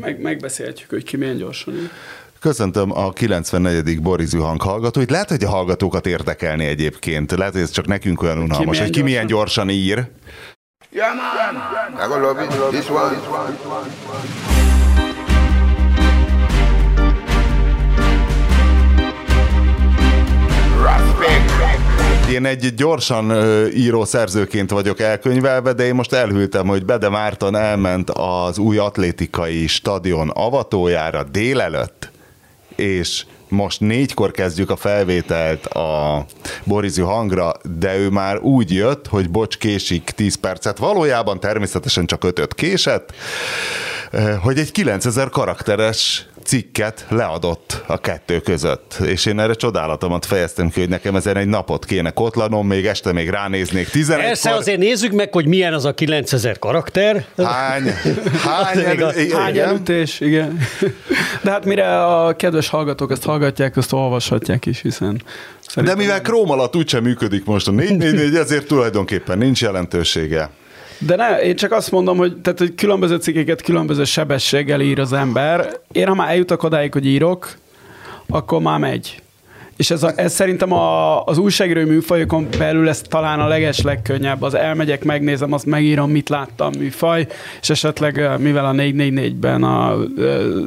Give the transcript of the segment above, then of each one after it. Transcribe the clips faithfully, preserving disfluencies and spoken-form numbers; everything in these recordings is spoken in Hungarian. meg, megbeszélhetjük, hogy ki milyen gyorsan. Köszöntöm a kilencvennegyedik Borizű Hang hallgatóit. Lehet, hogy a hallgatókat érdekelni egyébként. Lehet, hogy ez csak nekünk olyan unalmas, hogy ki milyen gyorsan ír. Yeah, man. I gonna love it. This one, this one, this one, this one. Én egy gyorsan író szerzőként vagyok elkönyvelve, de én most elhűltem, hogy Bede Márton elment az új atlétikai stadion avatójára délelőtt, és most négykor kezdjük a felvételt a Borizű Hangra, de ő már úgy jött, hogy bocs, késik tíz percet, valójában természetesen csak ötöt késett, hogy egy kilencezer karakteres cikket leadott a kettő között. És én erre csodálatomat fejeztem ki, hogy nekem ezen egy napot kéne kotlanom, még este még ránéznék tizenegykor. Persze, azért nézzük meg, hogy milyen az a kilencezer karakter. Hány, hány, elütés, hány elütés, igen. De hát mire a kedves hallgatók ezt hallgatják, azt olvashatják is, hiszen... De mivel Chrome alatt úgysem működik most a négy négy négy, ezért tulajdonképpen nincs jelentősége. De ne, én csak azt mondom, hogy, tehát, hogy különböző cikkeket különböző sebességgel ír az ember. Én, ha már eljutok odáig, hogy írok, akkor már megy. És ez, a, ez szerintem a, az újságírói műfajokon belül ez talán a legeslegkönnyebb. Az elmegyek, megnézem, azt megírom, mit láttam műfaj, és esetleg mivel a négy négy négyben a, a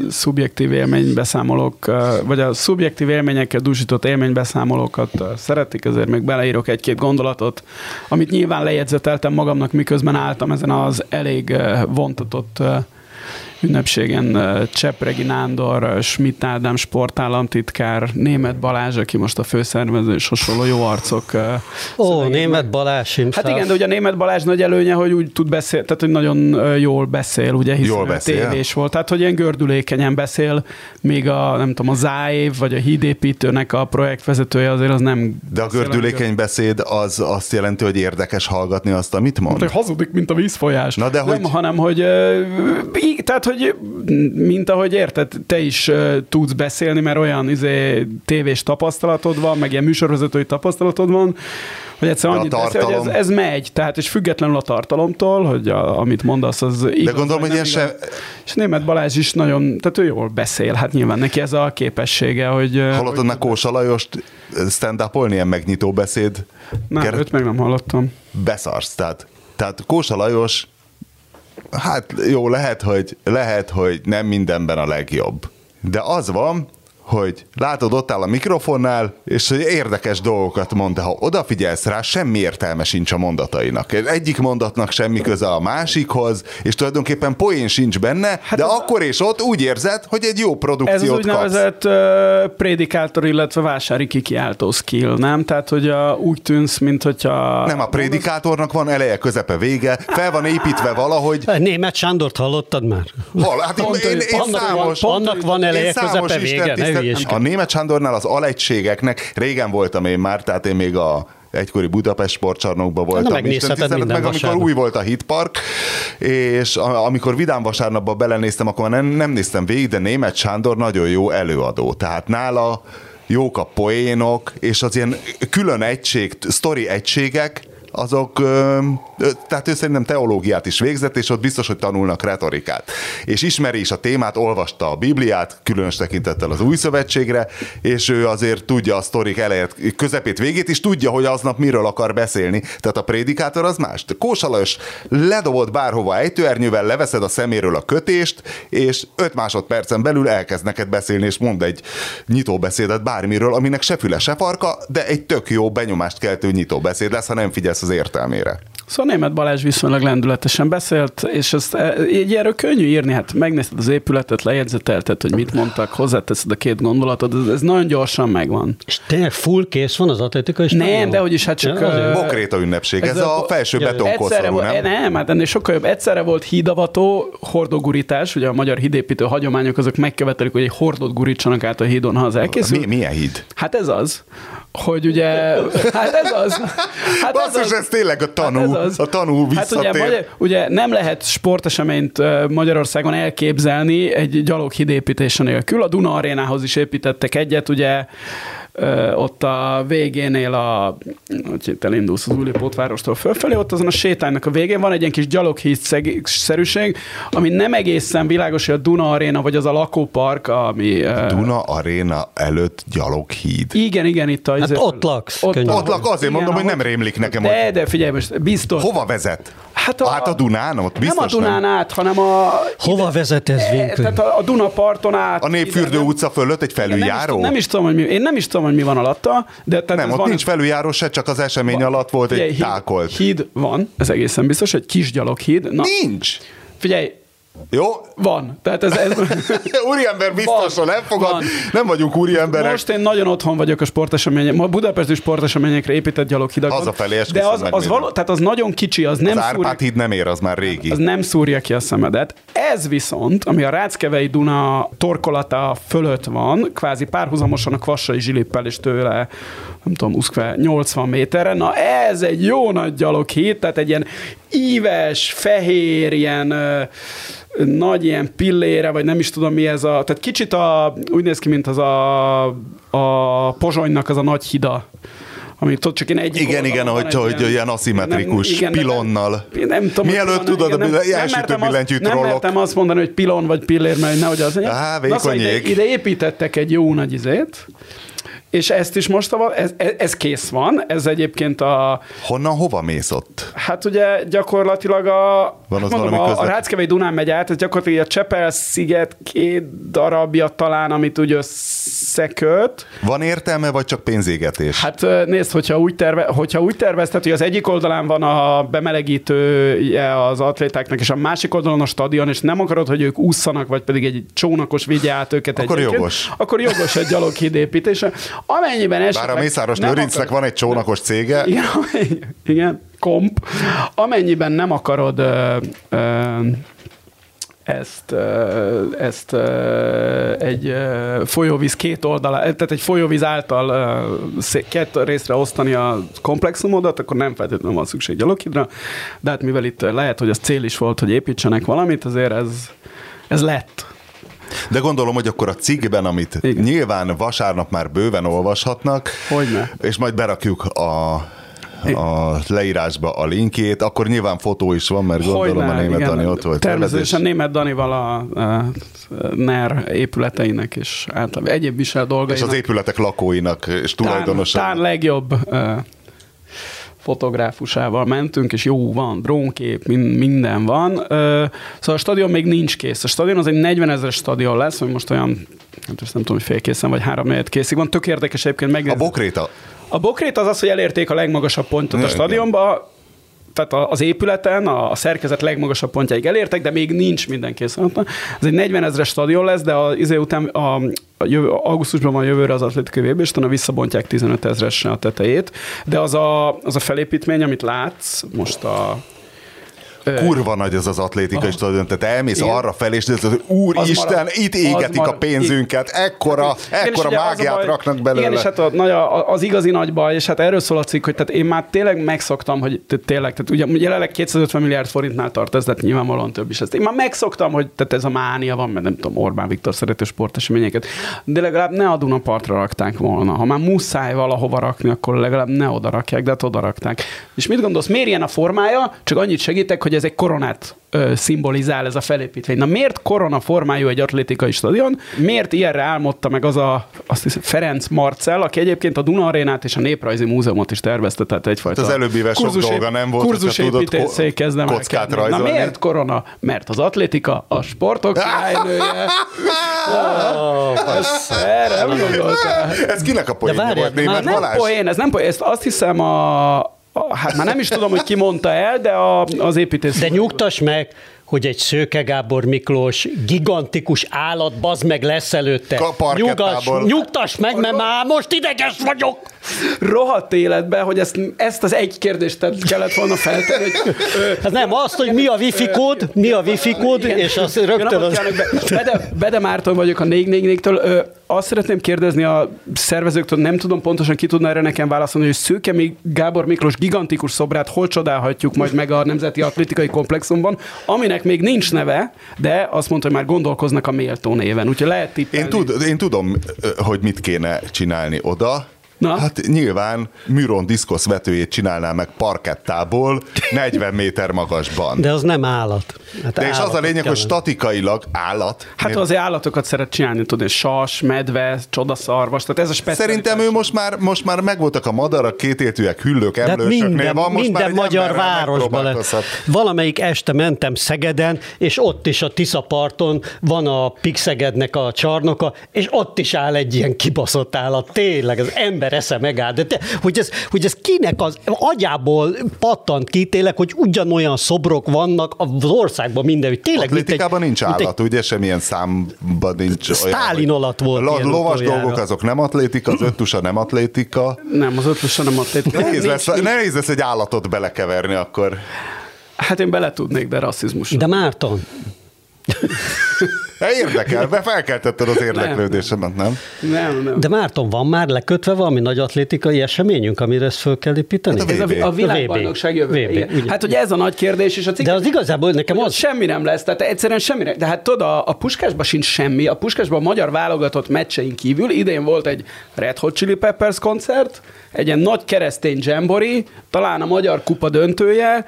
szubjektív élménybeszámolók, vagy a szubjektív élményekkel dúsított élménybeszámolókat szeretik, ezért még beleírok egy-két gondolatot, amit nyilván lejegyzeteltem magamnak, miközben álltam ezen az elég vontatott ünnepségen Csepregi Nándor, Schmidt Ádám sportállamtitkár, Németh Balázs, aki most a főszervező, és hasonló jó arcok. Ó, Németh Balázs himself. Hát igen, de ugye a Németh Balázs nagy előnye, hogy úgy tud beszélni, tehát hogy nagyon jól beszél, ugye, hiszen tévés volt. Tehát, hogy ilyen gördülékenyen beszél, még a, nem tudom, a Záév, vagy a Hídépítőnek a projektvezetője azért az nem... De a gördülékeny beszéd az azt jelenti, hogy érdekes hallgatni azt, amit mond? Hát, hogy hazudik, mint a vízfolyás. Na, de nem, hogy... hanem, hogy tehát, hogy mint ahogy érted, te is uh, tudsz beszélni, mert olyan izé, tévés tapasztalatod van, meg ilyen műsorvezetői tapasztalatod van, hogy egyszerűen annyit beszél, hogy ez, ez megy. Tehát, és függetlenül a tartalomtól, hogy a, amit mondasz, az igaz. De gondolom, hogy ilyen sem... És Németh Balázs is nagyon, tehát ő jól beszél, hát nyilván neki ez a képessége, hogy... Hallottad meg Kósa Lajost stand-upolni, ilyen megnyitó beszéd? Nem, Ger... őt meg nem hallottam. Beszarsz, tehát. Tehát Kósa Lajos... Hát jó, lehet hogy, lehet, hogy nem mindenben a legjobb. De az van, hogy látod, ott áll a mikrofonnál, és hogy érdekes dolgokat mond, de ha odafigyelsz rá, semmi értelme sincs a mondatainak. Egyik mondatnak semmi köze a másikhoz, és tulajdonképpen poén sincs benne, hát de akkor és ott úgy érzed, hogy egy jó produkciót kapsz. Ez az úgynevezett uh, prédikátor, illetve vásári kikiáltó skill, nem? Tehát, hogy a, úgy tűnsz, mint hogyha... Nem, a prédikátornak van eleje, közepe, vége, fel van építve valahogy... Németh Sándort hallottad már? Hall, hát pont én, én, én pont számos... Van, annak van eleje, közepe, vége, ne? A Németh Sándornál az alegységeknek, régen voltam én már, tehát én még a egykori Budapest sportcsarnokban voltam. Na, megnézheted minden meg, vasárnap. Amikor új volt a Hit Park, és a, amikor Vidám vasárnapban belenéztem, akkor nem, nem néztem végig, de Németh Sándor nagyon jó előadó. Tehát nála jók a poénok, és az ilyen külön egység, sztori egységek, azok, tehát ő szerintem teológiát is végzett, és ott biztos, hogy tanulnak retorikát. És ismeri is a témát, olvasta a Bibliát, különös tekintettel az Új Szövetségre, és ő azért tudja a sztorik elejét, közepét, végét, és tudja, hogy aznap miről akar beszélni. Tehát a prédikátor az más. Kósa Lajos ledobott bárhova ejtőernyővel, leveszed a szeméről a kötést, és öt másodpercen belül elkezd neked beszélni, és mond egy nyitóbeszédet bármiről, aminek se füle, se farka, de egy tök jó benyomást keltő nyitóbeszéd lesz, ha nem figyelsz az értelmére. Szóval Németh Balázs viszonylag lendületesen beszélt, és ezt így erről könnyű írni, hát megnézted az épületet, lejegyzetelted, hogy mit mondtak, hozzáteszed a két gondolatot, ez, ez nagyon gyorsan megvan. És tényleg full kész van az atlétika is? Nem, de úgyis hát csak... Ja, bokréta ünnepség, ez, ez a, a felső betonkoszorú, nem? Nem, hát ennél sokkal jobb. Egyszerre volt hídavató, hordógurítás, ugye a magyar hídépítő hagyományok azok megkövetelik, hogy egy hordót gurítsanak át a hídon, ha az elkészül. Mi, milyen híd? Hát ez az, hogy ugye... Hát ez az. Hát ez az. Ez tényleg a tanú, hát ez a tanú visszatér. Hát ugye, magyar, ugye nem lehet sporteseményt Magyarországon elképzelni egy gyaloghíd építése nélkül. A Duna Arénához is építettek egyet, ugye ö, ott a végénél, a, hogy itt elindulsz az Újlipótvárostól fölfelé, ott azon a sétánynak a végén van egy ilyen kis gyaloghídszerűség, ami nem egészen világos, hogy a Duna Aréna, vagy az a lakópark, ami... Ö, Duna Aréna előtt gyaloghíd. Igen, igen, itt a... Hát ott laksz. Ott, ott lak, azért igen, mondom, ahogy, hogy nem rémlik nekem. De, hogy... de figyelj most, biztos. Hova vezet? Hát a, hát a Dunán ott biztos nem. Nem a Dunán nem. át, hanem a... Hova ide, vezet ez végül? Tehát a, a Dunaparton át... A Népfürdő ide, utca fölött egy felüljáró? Nem, nem is tudom, hogy mi, én nem is tudom, hogy mi van alatta, de... Tehát nem, ott van, nincs felüljáró se, csak az esemény van, alatt volt figyelj, egy tákolt. Híd, híd van, ez egészen biztos, egy kis gyaloghíd. Na, nincs! Figyelj, jó? Van. Tehát ez... ez... Úriember biztosan nem fogad, van. Nem vagyunk úriemberek. Most én nagyon otthon vagyok a sportesemények, a budapesti sporteseményekre épített gyaloghidakon. Hazafelé esküszöm. De az, az, való, tehát az nagyon kicsi, az nem az szúrja... Az Árpád-híd nem ér, az már régi. Az nem szúrja ki a szemedet. Ez viszont, ami a Ráckevei Duna torkolata fölött van, kvázi párhuzamosan a Kvassai Zsilippel és tőle, nem tudom, uszkve nyolcvan méterre, na ez egy jó nagy gyaloghíd, tehát egy ilyen íves, fehér, ilyen nagy ilyen pillére, vagy nem is tudom mi ez a... Tehát kicsit a, úgy néz ki, mint az a, a Pozsonynak az a nagy hida, amit ott csak én egy... Igen, igen, hogy, hogy ilyen aszimmetrikus nem, igen, pilonnal. Nem, nem tudom, mielőtt tudod, nem, a elsütő billentyűt rollok. Nem mertem azt mondani, hogy pilon vagy pillér, mert nehogy az... Á, na, szóval ide, ide építettek egy jó nagy izét, és ezt is most, ez, ez kész van, ez egyébként a... Honnan, hova mész ott? Hát ugye gyakorlatilag a... Van az mondom, a, a Ráckevei Dunán megy át, ez gyakorlatilag a Csepel-sziget két darabja talán, amit úgy összeköt. Van értelme, vagy csak pénzégetés? Hát nézd, hogyha úgy, terve, hogyha úgy tervezted, hogy az egyik oldalán van a bemelegítője az atlétáknak, és a másik oldalon a stadion, és nem akarod, hogy ők ússzanak, vagy pedig egy csónakos vigye át őket akkor egyébként. Jogos. Akkor jogos egy gyaloghíd építése. Amennyiben esetleg... Bár a Mészáros Lőrincnek akar... van egy csónakos cége. Igen, igen, komp. Amennyiben nem akarod ö, ö, ezt, ö, ezt ö, egy ö, folyóvíz két oldala, tehát egy folyóvíz által ö, szé, két részre osztani a komplexumodat, akkor nem feltétlenül van szükség gyaloghidra, de hát mivel itt lehet, hogy az cél is volt, hogy építsenek valamit, azért ez, ez lett. De gondolom, hogy akkor a cikkben, amit igen, nyilván vasárnap már bőven olvashatnak, hogyne, és majd berakjuk a, a leírásba a linkjét, akkor nyilván fotó is van, mert gondolom hogyne, a Németh igen, Dani ott volt. Természetesen Németh Danival a, a NER épületeinek és általában egyéb visel dolgainak. És az épületek lakóinak és tulajdonosának. Tán, tán legjobb fotográfusával mentünk, és jó, van drónkép, minden van. Szóval a stadion még nincs kész. A stadion az egy negyven ezeres stadion lesz, ami most olyan, nem tudom, hogy félkészen vagy háromnegyed készig van. Tök érdekes egyébként megnézni. A bokréta? A bokréta az az, hogy elérték a legmagasabb pontot a stadionba, tehát az épületen, a szerkezet legmagasabb pontjáig elértek, de még nincs minden készen. Ez egy negyven ezeres stadion lesz, de az izé után a, a jövő, augusztusban van jövőre az atlétikai vé bé, és utána visszabontják tizenöt ezresre a tetejét, de az a, az a felépítmény, amit látsz most a... Kurva nagy ez az atlétikai stadion, tehát elmész arra fel, és úristen, itt égetik a pénzünket, ekkora, ekkora mágiát raknak belőle. Igen, és hát az igazi nagy baj, és hát erről szól a cikk, hogy tehát én már tényleg megszoktam, hogy tényleg, tehát ugye jelenleg kétszázötven milliárd forintnál tart, ez lett nyilvánvalóan több is. Én már megszoktam, hogy tehát ez a mánia van, mert nem tudom, Orbán Viktor szereti sporteseményeket, de legalább ne a Dunapartra rakták volna. Ha már muszáj valahova rakni, akkor legalább ne oda rakják, de oda rakták. És mit gondolsz, miért ilyen a formája? Csak annyit segítek, hogy ez egy koronát ö, szimbolizál ez a felépítvény. Na miért korona formájú egy atlétikai stadion? Miért ilyenre álmodta meg az a azt hiszem, Ferenc Marcell, aki egyébként a Duna Arénát és a Néprajzi Múzeumot is tervezte, tehát egyfajta hát az előbbi kurzus sok dolga nem volt, kurzusépítészé kezdem kockát rajzolni. Na miért korona? Mert az atlétika a sportok királynője. Erre nem gondoltál. Ez kinek a poénja volt? Németh Balázs? Nem poén, ez nem poén. Ezt azt hiszem a... Hát már nem is tudom, hogy ki mondta el, de a, az építész... De nyugtass meg, hogy egy Szőke Gábor Miklós gigantikus állat, bazd meg lesz előtte. Nyugass, nyugtass meg, mert már most ideges vagyok. Rohadt életben, hogy ezt, ezt az egy kérdést kellett volna feltenni. Hogy, hát nem, azt, hogy mi a wifi kód, mi a wifi kód, igen, és azt rögtön... Az... Bede, Bede Márton vagyok a négy négy négytől. Azt szeretném kérdezni a szervezőktől nem tudom pontosan, ki tudna erre nekem válaszolni, hogy Szőke Gábor Miklós gigantikus szobrát hol csodálhatjuk majd meg a Nemzeti Atlétikai Komplexumban, aminek még nincs neve, de azt mondta, hogy már gondolkoznak a méltó néven. Úgyhogy lehet tippelni. Én, tud, én tudom, hogy mit kéne csinálni oda. Na? Hát nyilván Müron diszkoszvetőjét csinálnám meg parkettából negyven méter magasban. De az nem állat. Hát de és az a lényeg, kellene. Hogy statikailag állat. Hát név... azért állatokat szeret csinálni, tudni, sas, medve, csodaszarvas, tehát ez a speciális. Szerintem ő most már, most már megvoltak a madarak, kétéltűek, hüllők, emlősöknél van. Most minden már magyar városban lett. Valamelyik este mentem Szegeden, és ott is a Tiszaparton van a Pixegednek a csarnoka, és ott is áll egy ilyen kibaszott állat. Tényleg, az ember esze megáll, de te, hogy, ez, hogy ez kinek az agyából pattant ki, tényleg, hogy ugyanolyan szobrok vannak az országban mindenütt. Atlétikában nincs állat, egy, ugye semmilyen számban nincs. Sztálin alatt volt. A lovas dolgok azok nem atlétika, az öttusa nem atlétika. Nem, az öttusa nem atlétika. Nehéz lesz, nehéz lesz egy állatot belekeverni akkor. Hát én bele tudnék, de rasszizmus. De Márton. Érdekel, be felkeltetted az érdeklődésemet, nem? Nem, nem. De Márton, van már lekötve valami nagy atlétikai eseményünk, amire ezt föl kell építeni? Hát a, v- a, a világbajnokság jövője. Hát ugye ez a nagy kérdés, és a cikk... De az igazából nekem az... Semmi nem lesz, tehát egyszerűen semmi nem... De hát tudod, a, a Puskásban sincs semmi. A Puskásban a magyar válogatott meccseink kívül idén volt egy Red Hot Chili Peppers koncert, egy ilyen nagy keresztény dzsembori, talán a magyar kupa döntője.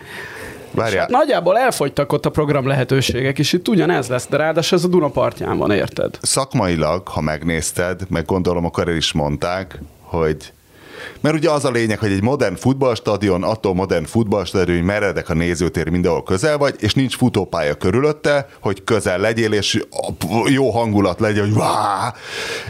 Hát nagyjából elfogytak ott a program lehetőségek, és itt ugyanez lesz, de ráadásul ez a Duna partján van, érted? Szakmailag, ha megnézted, meg gondolom, akkor el is mondták, hogy... Mert ugye az a lényeg, hogy egy modern futballstadion, attól modern futballstadion, hogy meredek a nézőtér, mindenhol közel vagy, és nincs futópálya körülötte, hogy közel legyél, és jó hangulat legyen, hogy váááá.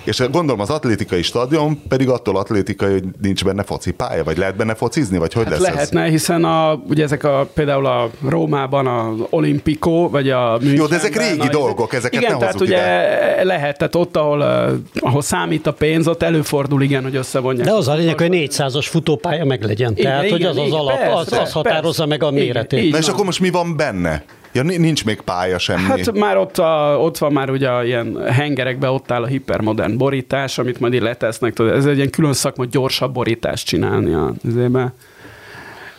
És gondolom az atlétikai stadion pedig attól atlétikai, hogy nincs benne focipálya, vagy lehet benne focizni, vagy hogy hát lesz lehetne, ez? Hiszen a, ugye ezek a, például a Rómában az Olimpico, vagy a Münchenben. Jó, de ezek régi a, dolgok, ezeket igen, nem tehát hozzuk ugye ide. Lehet, tehát ott, ahol, ahol számít a pénz, ott előfordul, igen, hogy összevonják. De az a lényeg, hogy négyszázas futópálya meg legyen. Igen, tehát, igen, hogy az igen, az alap, persze, az, az határozza persze, meg a méretét. Igen, és akkor most mi van benne? Ja, nincs még pálya semmi. Hát már ott, a, ott van már ugye a ilyen hengerekben, ott áll a hipermodern borítás, amit majd így letesznek. Ez egy ilyen külön szakma, gyorsabb borítást csinálni a zébe.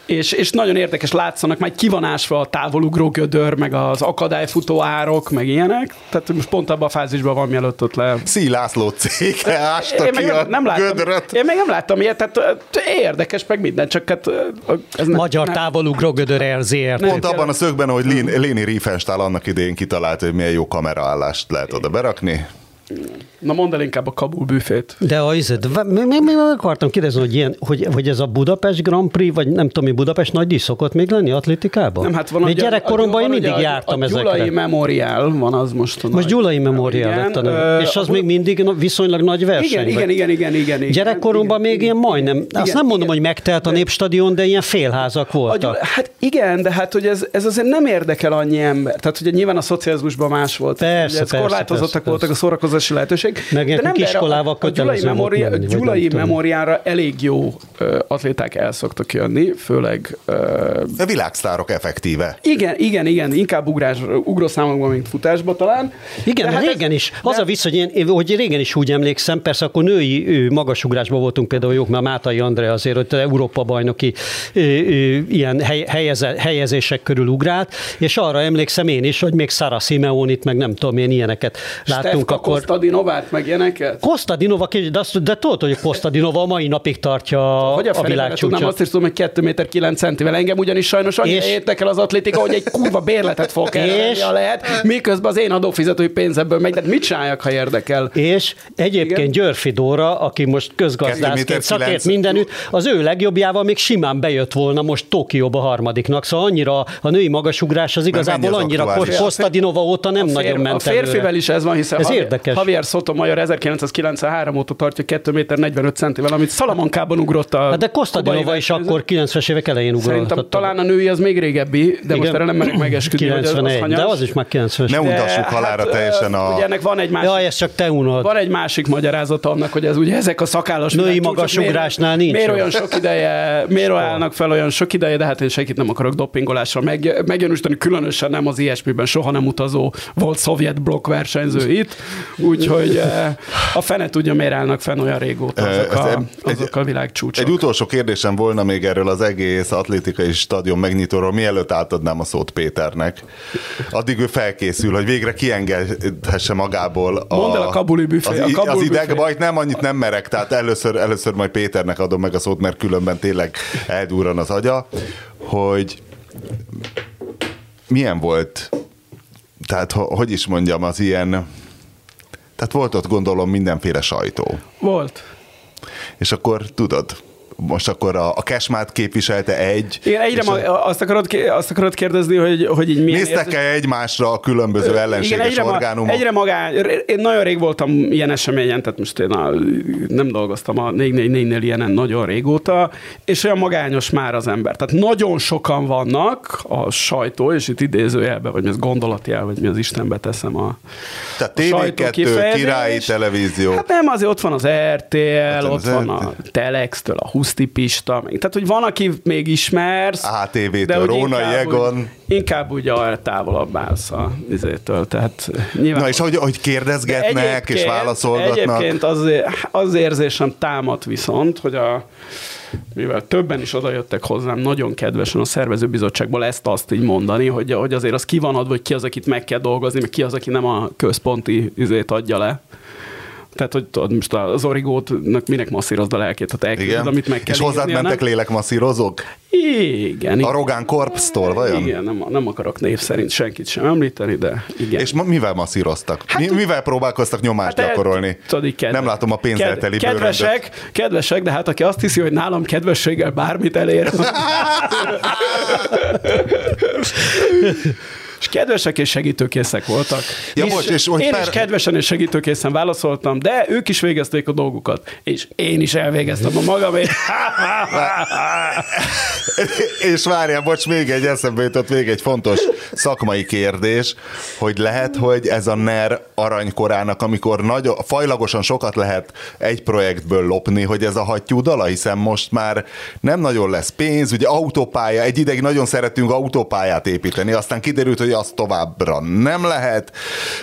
És, és nagyon érdekes, látszanak majd kivonásva a távolugró gödör, meg az akadályfutó árok, meg ilyenek. Tehát most pont abban a fázisban van, mielőtt ott le... Szí László cége ásta ki a nem láttam, gödöröt. Én még nem láttam ilyet, tehát érdekes, meg minden, csak hát... Ez Magyar nem, távolugró gödör er zé er. Pont abban a szögben, ahogy Léni Riefenstahl annak idején kitalált, hogy milyen jó kameraállást lehet oda berakni. Na mondd el inkább a Kabul büfét. De az, még akartam kérdezni, hogy, ilyen, hogy, hogy ez a Budapest Grand Prix, vagy nem tudom, hogy Budapest nagydíj szokott még lenni atlétikában? Nem, hát van még gyerekkoromban én mindig jártam ezekre. A Gyulai Memorial van az most. Most Gyulai Memorial lett a neve. És az még mindig viszonylag nagy verseny. Igen, igen, igen, igen. Gyerekkoromban még ilyen majdnem, azt nem mondom, hogy megtelt a Népstadion, de ilyen félházak voltak. Hát igen, de hát, hogy ez azért nem érdekel annyi ember. Tehát ugye nyilván a szocializmusban más volt. Persze, korlátozottak voltak a szórakozási lehetőségek. Megértünk iskolával kötelező volt menni. A Gyulai Memoriára elég jó ö, atléták el szoktak jönni, főleg... Ö, a világsztárok effektíve. Igen, igen, igen, inkább ugrás, ugrószámokban, mint futásban talán. Igen, de hát régen ez, is. Az de... a viszony, hogy régen is úgy emlékszem, persze akkor női ő, magasugrásban voltunk például jók, mert Mátai André azért, hogy Európa-bajnoki ö, ö, ilyen hely, helyeze, helyezések körül ugrált, és arra emlékszem én is, hogy még Sara Simeonit, meg nem tudom én ilyeneket láttunk Stefka akkor. Stefka Kosztadinovát meg ilyeneket? Kosztadinova, de, de tudod, hogy Kosztadinova a mai napig tartja a, a világcsúcsot. Nem azt is tudom, hogy két méter kilenc centivel. Engem ugyanis sajnos annyira érdekel az atlétika, hogy egy kurva bérletet fog elvenni, ha lehet, miközben az én adófizetői pénzebből megy. De mit csináljak, ha érdekel? És egyébként igen? Györfi Dóra, aki most közgazdászként szakért mindenütt, az ő legjobbjával még simán bejött volna most Tokióba harmadiknak. Szóval annyira a női magasugrás az igazából az annyira Kosztadinova óta nem fér, nagyon ment előre. A férfivel is ez van, hiszen ez Javier, Javier Soto Major ezerkilencszázkilencvenhárom óta tartja két méter negyvenöt centivel, amit Szalamankában ugrott a... De Kosztadinova is akkor kilencvenes évek elején ugrott. Szerintem talán a női az még régebbi, de igen, most erre nem merek megesküdni. kilencvenegy, az de az is már kilencvenes. Ne untassuk halára hát, teljesen a... Ugye ennek van egy másik... Jaj, ez csak te unod. Van egy másik magyarázata annak, hogy ez ugye ezek a szakállas... Női magasugrásnál nincs. Miért olyan sok ideje, miért állnak fel olyan sok ideje, de hát én senkit nem akarok dopingolással meg, megjönüsteni, különösen nem az ilyesmiben soha nem utazó volt szovjet blokk versenyző itt. Úgyhogy a fene tudja, miért állnak fenn olyan régóta azok a, azok a világcsúcsok. Egy, egy utolsó kérdésem volna még erről az egész atlétikai stadion megnyitóról, mielőtt átadnám a szót Péternek. Addig ő felkészül, hogy végre kiengedhesse magából a, mondd el a kabuli büfé. Az, a az ideg bajt nem, annyit nem merek, tehát először, először majd Péternek adom meg a szót, mert különben tényleg eldurran az agya, hogy milyen volt, tehát hogy is mondjam, az ilyen, tehát volt ott gondolom mindenféle sajtó. Volt. És akkor tudod, most akkor a, a Kesmát képviselte egy... Igen, egyre ma, a... azt, akarod, azt akarod kérdezni, hogy, hogy így milyen... Néztek-e egymásra a különböző ellenséges igen, egyre orgánumok? Ma, egyre magán... Én nagyon rég voltam ilyen eseményen, tehát most én a, nem dolgoztam a négy négy négynél ilyenen nagyon régóta, és olyan magányos már az ember. Tehát nagyon sokan vannak a sajtó, és itt idézőjelbe, vagy mi az gondolatjel, vagy mi az Istenbe teszem a, a té vé kettő, Királyi Televízió. Hát nem, azért ott van az er té el, hát ott az van er té el. A Telextől, a húsz tipista, tehát, hogy van, aki még ismersz. á té vétől, Rónai Egon. Inkább úgy a távolabb állsz a izétől, tehát nyilván... Na és hogy, hogy kérdezgetnek és válaszolgatnak. Egyébként az, az érzésem támad viszont, hogy a, mivel többen is odajöttek hozzám nagyon kedvesen a szervezőbizottságból ezt azt így mondani, hogy, hogy azért az ki van adva, hogy ki az, akit meg kell dolgozni, meg ki az, aki nem a központi izét adja le. Tehát, hogy tudod, most az origótnak minek masszírozd a lelkét, tehát elküldöd, amit meg kell. És hozzád mentek nem? Lélekmasszírozók? Igen. A Rogán Corpstól, vajon? Igen, nem, nem akarok név szerint senkit sem említeni, de igen. És ma, mivel masszíroztak? Hát, Mi, mivel próbálkoztak nyomást hát, gyakorolni? Tudod, kedves, nem látom a pénzzel teli bőröndöt. Kedvesek, kedvesek, de hát aki azt hiszi, hogy nálam kedvességgel bármit elér. És kedvesek és segítőkészek voltak. Ja, és, most, és most én pár... is kedvesen és segítőkészen válaszoltam, de ők is végezték a dolgukat. És én is elvégeztem a magamét. És várjál, bocs, még egy eszembe jutott, még egy fontos szakmai kérdés, hogy lehet, hogy ez a NER aranykorának, amikor nagy, fajlagosan sokat lehet egy projektből lopni, hogy ez a hattyúdala, hiszen most már nem nagyon lesz pénz, ugye autópálya, egy ideig nagyon szeretünk autópályát építeni, aztán kiderült, hogy azt továbbra nem lehet.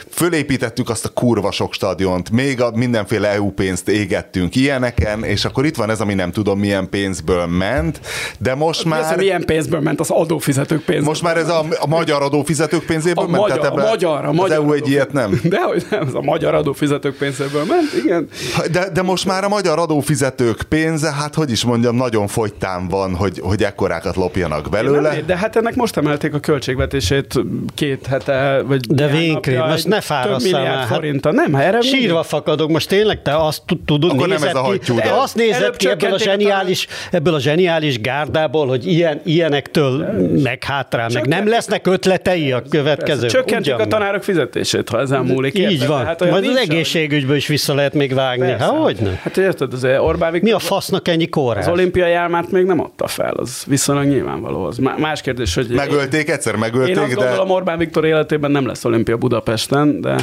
Fölépítettük azt a kurva sok stadiont, még a mindenféle é u pénzt égettünk ilyeneken, és akkor itt van ez, ami nem tudom milyen pénzből ment, de most már... Ez milyen pénzből ment? Az adófizetők pénzből. Most már ez a, a magyar adófizetők pénzéből a ment? Magyar, tehát ebbe, a magyar, a magyar. Az é u egy ilyet nem? Dehogy nem, ez a magyar adófizetők pénzéből ment, igen. De, de most már a magyar adófizetők pénze, hát hogy is mondjam, nagyon fogytán van, hogy, hogy ekkorákat lopjanak belőle. Nem, de hát ennek most emelték a költségvetését két hete, vagy de végre, most ne fáradsz el már. Forinta. Nem, erre sírva mi? Fakadok, most tényleg te azt tudod nézed nem ez a ki, te azt nézed ki ebből a, zseniális, ebből a zseniális gárdából, hogy ilyen, ilyenektől meghátrál, meg nem lesznek ötletei a következő. Csökkentik ugyan. A tanárok fizetését, ha ezen múlik. Így érted, van, hát majd az egészségügyből is vissza lehet még vágni. Há, hogyne? Hát érted, az Orbán Viktor... Mi a fasznak ennyi kórház? Az olimpiai álmát még nem adta fel, az viszonylag nyilvánvaló. Az más kérdés, hogy... Megölték egyszer, megölték, de... Gondolom Orbán Viktor életében nem lesz olimpia Budapesten, de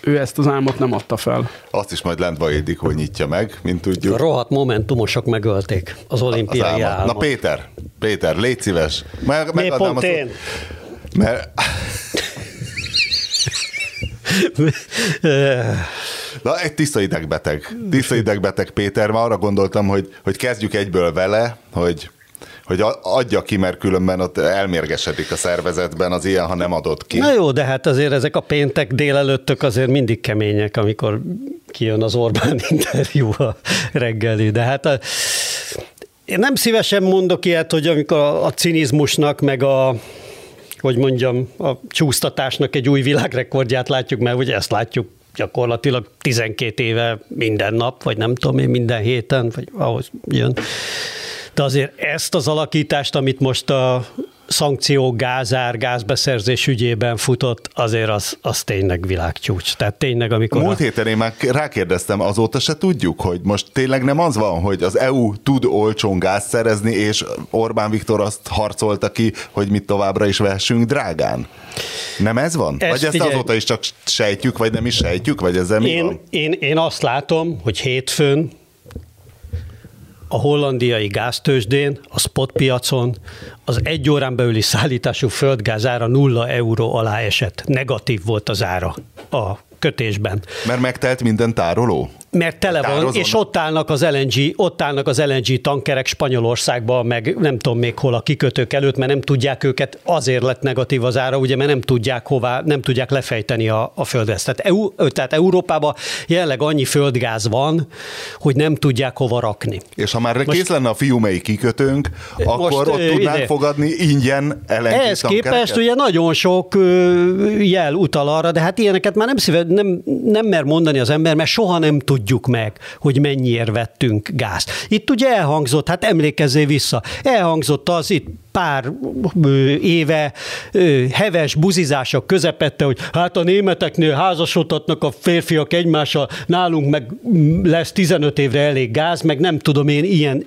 ő ezt az álmot nem adta fel. Azt is majd Lendvai Ildikó nyitja meg, mint tudjuk. A rohadt momentumosok megölték az olimpiai az álmot. Na Péter, Péter, légy szíves. Meg, Miért pont én? Mert... Na, egy tiszta idegbeteg. Tiszta idegbeteg Péter. Már arra gondoltam, hogy, hogy kezdjük egyből vele, hogy... hogy adja ki, mert különben ott elmérgesedik a szervezetben az ilyen, ha nem adott ki. Na jó, de hát azért ezek a péntek délelőttök azért mindig kemények, amikor kijön az Orbán interjú a reggeli, de hát a, én nem szívesen mondok ilyet, hogy amikor a, a cinizmusnak, meg a hogy mondjam, a csúsztatásnak egy új világrekordját látjuk, mert ugye ezt látjuk gyakorlatilag tizenkét éve minden nap, vagy nem tudom én, minden héten, vagy ahogy jön. De azért ezt az alakítást, amit most a szankció, gázár, gázbeszerzés ügyében futott, azért az, az tényleg világcsúcs. Tehát tényleg, amikor... Múlt a... héten én már rákérdeztem, azóta se tudjuk, hogy most tényleg nem az van, hogy az é u tud olcsón gáz szerezni, és Orbán Viktor azt harcolta ki, hogy mi továbbra is vehessünk drágán. Nem ez van? Ezt vagy ezt figyelj... azóta is csak sejtjük, vagy nem is sejtjük, vagy ezzel mi én, van? Én, én azt látom, hogy hétfőn a hollandiai gáztőzsdén, a spotpiacon az egy órán belüli szállítású földgáz ára nulla euró alá esett. Negatív volt az ára a kötésben. Mert megtelt minden tároló? Mert tele van, tározon. És ott állnak az el en gé, ott állnak az el en gé tankerek Spanyolországban, meg nem tudom még hol a kikötők előtt, mert nem tudják őket, azért lett negatív az ára, ugye, mert nem tudják hová, nem tudják lefejteni a, a földgázt. Tehát, EU, tehát Európában jelenleg annyi földgáz van, hogy nem tudják hova rakni. És ha már most kész lenne a fiumei kikötőnk, akkor most, ott tudnánk ide fogadni ingyen el en gé tankereket. Ehhez képest ugye nagyon sok jel utal arra, de hát ilyeneket már nem, szíve, nem, nem mer mondani az ember, mert soha nem tud tudjuk meg, hogy mennyiért vettünk gázt. Itt ugye elhangzott, hát emlékezzél vissza, elhangzott az itt pár éve heves buzizások közepette, hogy hát a németeknél házasodhatnak a férfiak egymással, nálunk meg lesz tizenöt évre elég gáz, meg nem tudom én, ilyen,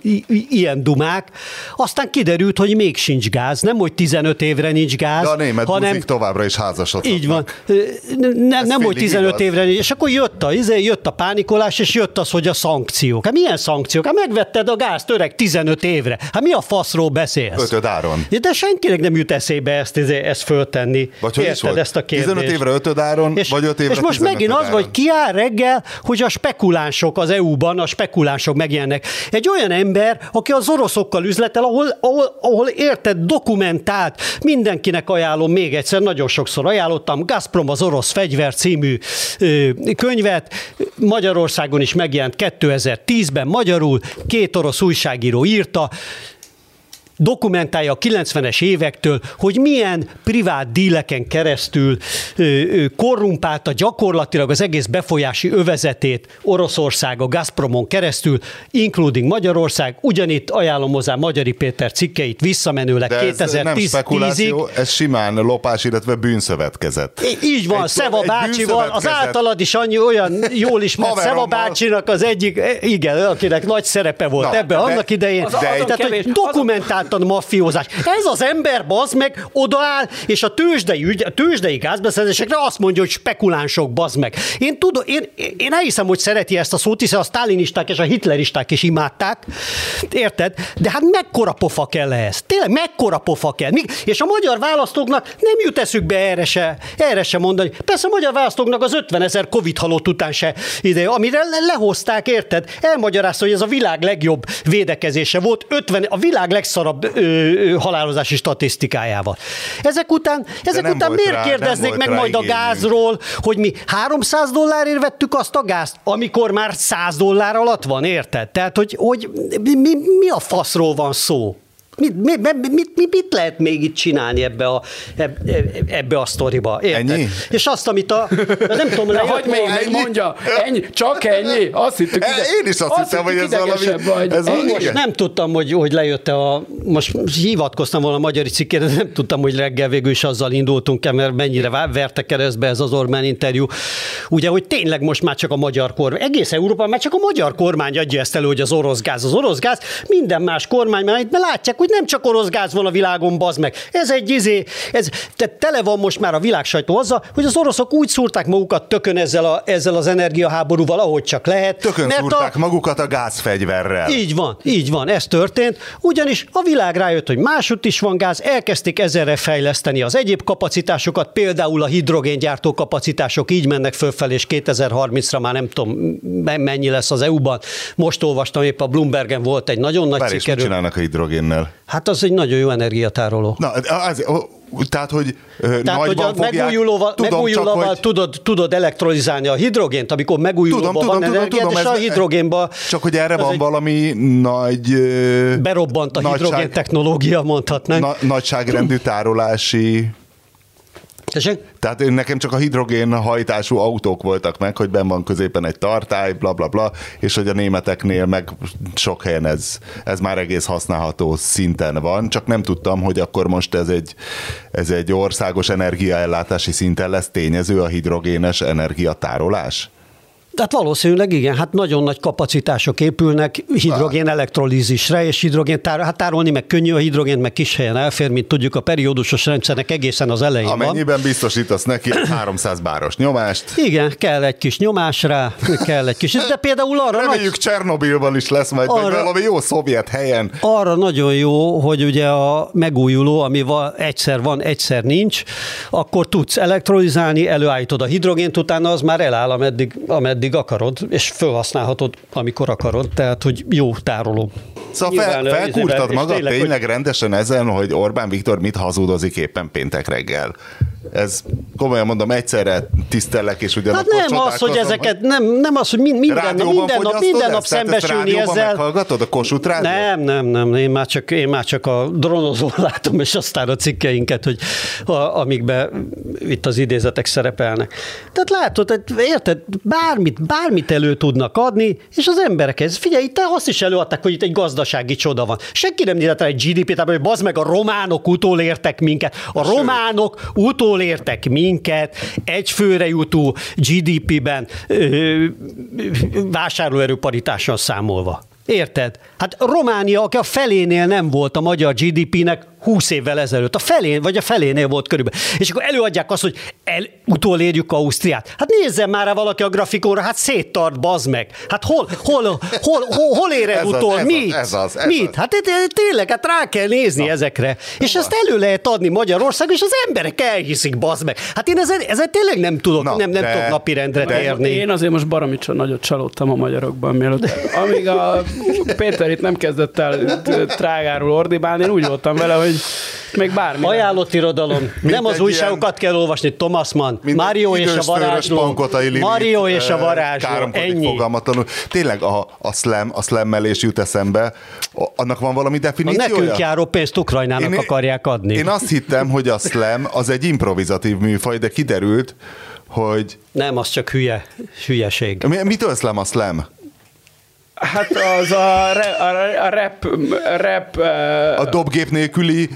ilyen dumák. Aztán kiderült, hogy még sincs gáz, nem hogy tizenöt évre nincs gáz. De a német hanem, buzik továbbra is házasodhatnak. Így van. Ne, nem, hogy tizenöt igaz. Évre nincs. És akkor jött a, jött a pánikolás, és jött az, hogy a szankciók. Hát milyen szankciók? Hát megvetted a gázt, öreg, tizenöt évre. Hát mi a faszról beszélsz? Ötöd áron. De senkinek nem jut eszébe ezt, ezt föltenni. Vagy hogy érted ezt a kérdést? tizenöt évre ötödáron, és, vagy öt évre. És most megint az, hogy kiáll reggel, hogy a spekulánsok az é u-ban, a spekulánsok megjelennek. Egy olyan ember, aki az oroszokkal üzletel, ahol, ahol, ahol érted, dokumentált, mindenkinek ajánlom még egyszer, nagyon sokszor ajánlottam, Gazprom az orosz fegyver című ö, könyvet, Magyarországon is megjelent kétezer-tízben magyarul, két orosz újságíró írta, dokumentálja a kilencvenes évektől, hogy milyen privát díleken keresztül korrumpálta gyakorlatilag az egész befolyási övezetét Oroszország a Gazpromon keresztül, including Magyarország, ugyanitt ajánlom hozzá Magyari Péter cikkeit visszamenőleg kétezer-tízig. Ez nem spekuláció, ez simán lopás, illetve bűnszövetkezet. Így van, egy Szeva bácsival, az általad is annyi olyan jól ismert Szeva bácsinak az egyik, igen, akinek nagy szerepe volt ebben annak idején. Az, de egy, tehát, kevés, hogy dokumentált a maffiózás. Ez az ember, bazd meg, odaáll, és a tőzsdei, ügy, a tőzsdei gázbeszerzésekre azt mondja, hogy spekulánsok, bazd meg. Én tudom, én, én elhiszem, hogy szereti ezt a szót, hiszen a sztálinisták és a hitleristák is imádták, érted? De hát mekkora pofa kell ez? Tényleg mekkora pofa kell? És a magyar választóknak nem jut eszük be erre se, erre se mondani. Persze a magyar választóknak az ötvenezer Covid halott után se ide, amire lehozták, érted? Elmagyarázta, hogy ez a világ legjobb védekezése volt, ötven, a világ legszarabb ö, ö, halálozási statisztikájával. Ezek után, ezek után miért rá, kérdeznék meg majd igényünk a gázról, hogy mi háromszáz dollárért vettük azt a gázt, amikor már száz dollár alatt van, érted? Tehát, hogy, hogy mi, mi, mi a faszról van szó? Mit, mit, mit, mit lehet még itt csinálni ebbe a, ebbe a sztoriba? Érted? Ennyi? És azt, amit a... Nem tudom, ne hagyd még, ennyi? Mondja. Ennyi? Csak ennyi? Azt hittük ide. Én is azt, azt hiszem, hogy ez valami... Ez valami. Most nem tudtam, hogy, hogy lejött a... Most hivatkoztam volna a magyar cikkére, nem tudtam, hogy reggel végül is azzal indultunk-e, mert mennyire verte keresztbe ez az Orbán interjú. Ugye, hogy tényleg most már csak a magyar kormány, egész Európában már csak a magyar kormány adja ezt elő, hogy az orosz gáz, az orosz gáz, minden más kormány, mert itt látják, hogy nem csak orosz gáz van a világon, bazd meg. Ez egy izé, ez tele van most már a világsajtó azzal, hogy az oroszok úgy szúrták magukat tökön ezzel, a, ezzel az energiaháborúval, ahogy csak lehet. Tökön mert szúrták a, magukat a gázfegyverrel. Így van, így van, ez történt. Ugyanis a világ rájött, hogy másutt is van gáz, elkezdték ezerre fejleszteni az egyéb kapacitásokat, például a hidrogéngyártó kapacitások így mennek fölfelé, és kétezer-harmincra már nem tudom, mennyi lesz az é u-ban. Most olvastam, épp a Bloombergen volt egy nagyon nagy cikk. Mit csinálnak a hidrogénnel? Hát az egy nagyon jó energiatároló. Na, az, tehát, hogy tehát, nagyban fogják... Megújulóval, tudom, megújulóval hogy... tudod, tudod elektrolizálni a hidrogént, amikor megújulóban tudom, van tudom, energiát, tudom, és ez a hidrogénban... Csak hogy erre van valami nagy... Berobbant a nagyság, hidrogén technológia, mondhatnánk. Na, nagyságrendű tárolási... Tehát nekem csak a hidrogénhajtású autók voltak meg, hogy benn van középen egy tartály, bla, bla, bla, és hogy a németeknél meg sok helyen ez, ez már egész használható szinten van, csak nem tudtam, hogy akkor most ez egy, ez egy országos energiaellátási szinten lesz tényező a hidrogénes energiatárolás. Tehát valószínűleg igen, hát nagyon nagy kapacitások épülnek hidrogén elektrolízisre, és hidrogén tár, hát tárolni meg könnyű, a hidrogént meg kis helyen elfér, mint tudjuk, a periódusos rendszernek egészen az elején van. Amennyiben biztosítasz neki háromszáz báros nyomást. Igen, kell egy kis nyomás rá, kell egy kis, de például arra... Reméljük nagy... Csernobilban is lesz majd arra, meg valami jó szovjet helyen. Arra nagyon jó, hogy ugye a megújuló, ami va, egyszer van, egyszer nincs, akkor tudsz elektrolizálni, előállítod a hidrogént, utána az már eláll, ameddig, ameddig akarod, és felhasználhatod, amikor akarod, tehát, hogy jó tároló. Szóval fel, felkúrtad magad tényleg, tényleg hogy... rendesen ezen, hogy Orbán Viktor mit hazudozik éppen péntek reggel. Ez komolyan mondom, egyszerre tisztellek, és ugyanakkor hát nem az, hogy ezeket, hogy... Nem, nem az, hogy minden, minden nap, minden nap szembesülni ezzel. Meghallgatod a Kossuth Rádiót? Nem, nem, nem, én már csak, én már csak a drónozón látom, és aztán a cikkeinket, hogy a, amikben itt az idézetek szerepelnek. Tehát látod, érted, bármit, bármit elő tudnak adni, és az emberek ez, figyelj, itt azt is előadták, hogy itt egy gazdasági csoda van. Senki nem nyilván egy gé dé pé-t, hogy bazd meg, a románok utolértek minket. A románok utol értek minket, egyfőre jutó gé dé pé-ben vásárlóerő paritással számolva. Érted? Hát Románia, aki a felénél nem volt a magyar gé dé pé-nek húsz évvel ezelőtt, a felén, vagy a felénél volt körülbelül. És akkor előadják azt, hogy el, utolérjük Ausztriát. Hát nézzen már rá valaki a grafikonra, hát széttart, bazd meg. Hát hol, hol, hol, hol, hol, hol ér el utol? Az, mit? Ez az, ez mit? Az. Hát tényleg, hát rá kell nézni Na. ezekre. És Na. ezt elő lehet adni Magyarországon, és az emberek elhiszik, bazd meg. Hát én ezzel, ezzel tényleg nem tudok, Na, nem, nem de, tudok napirendre térni. Én azért most baromi nagyot csalódtam a magyarokban, mielőtt. Amíg a Péter itt nem kezdett el trágáról ordibálni, én úgy voltam vele, hogy még bármi. Ajánlott irodalom. Nem az újságokat kell olvasni, Thomas Mann, Mário és a varázsló. Mário és a varázsló. Ennyi. Fogalmatlanul. Tényleg a, a szlem, a szlemmelés jut eszembe. Annak van valami definíciója? A nekünk járó pénzt Ukrajnának én, akarják adni. Én azt hittem, hogy a szlem az egy improvizatív műfaj, de kiderült, hogy... Nem, az csak hülye, hülyeség. Mi, mitől szlem a szlem? Hát az a, re, a, a rap... rap a dobgép nélküli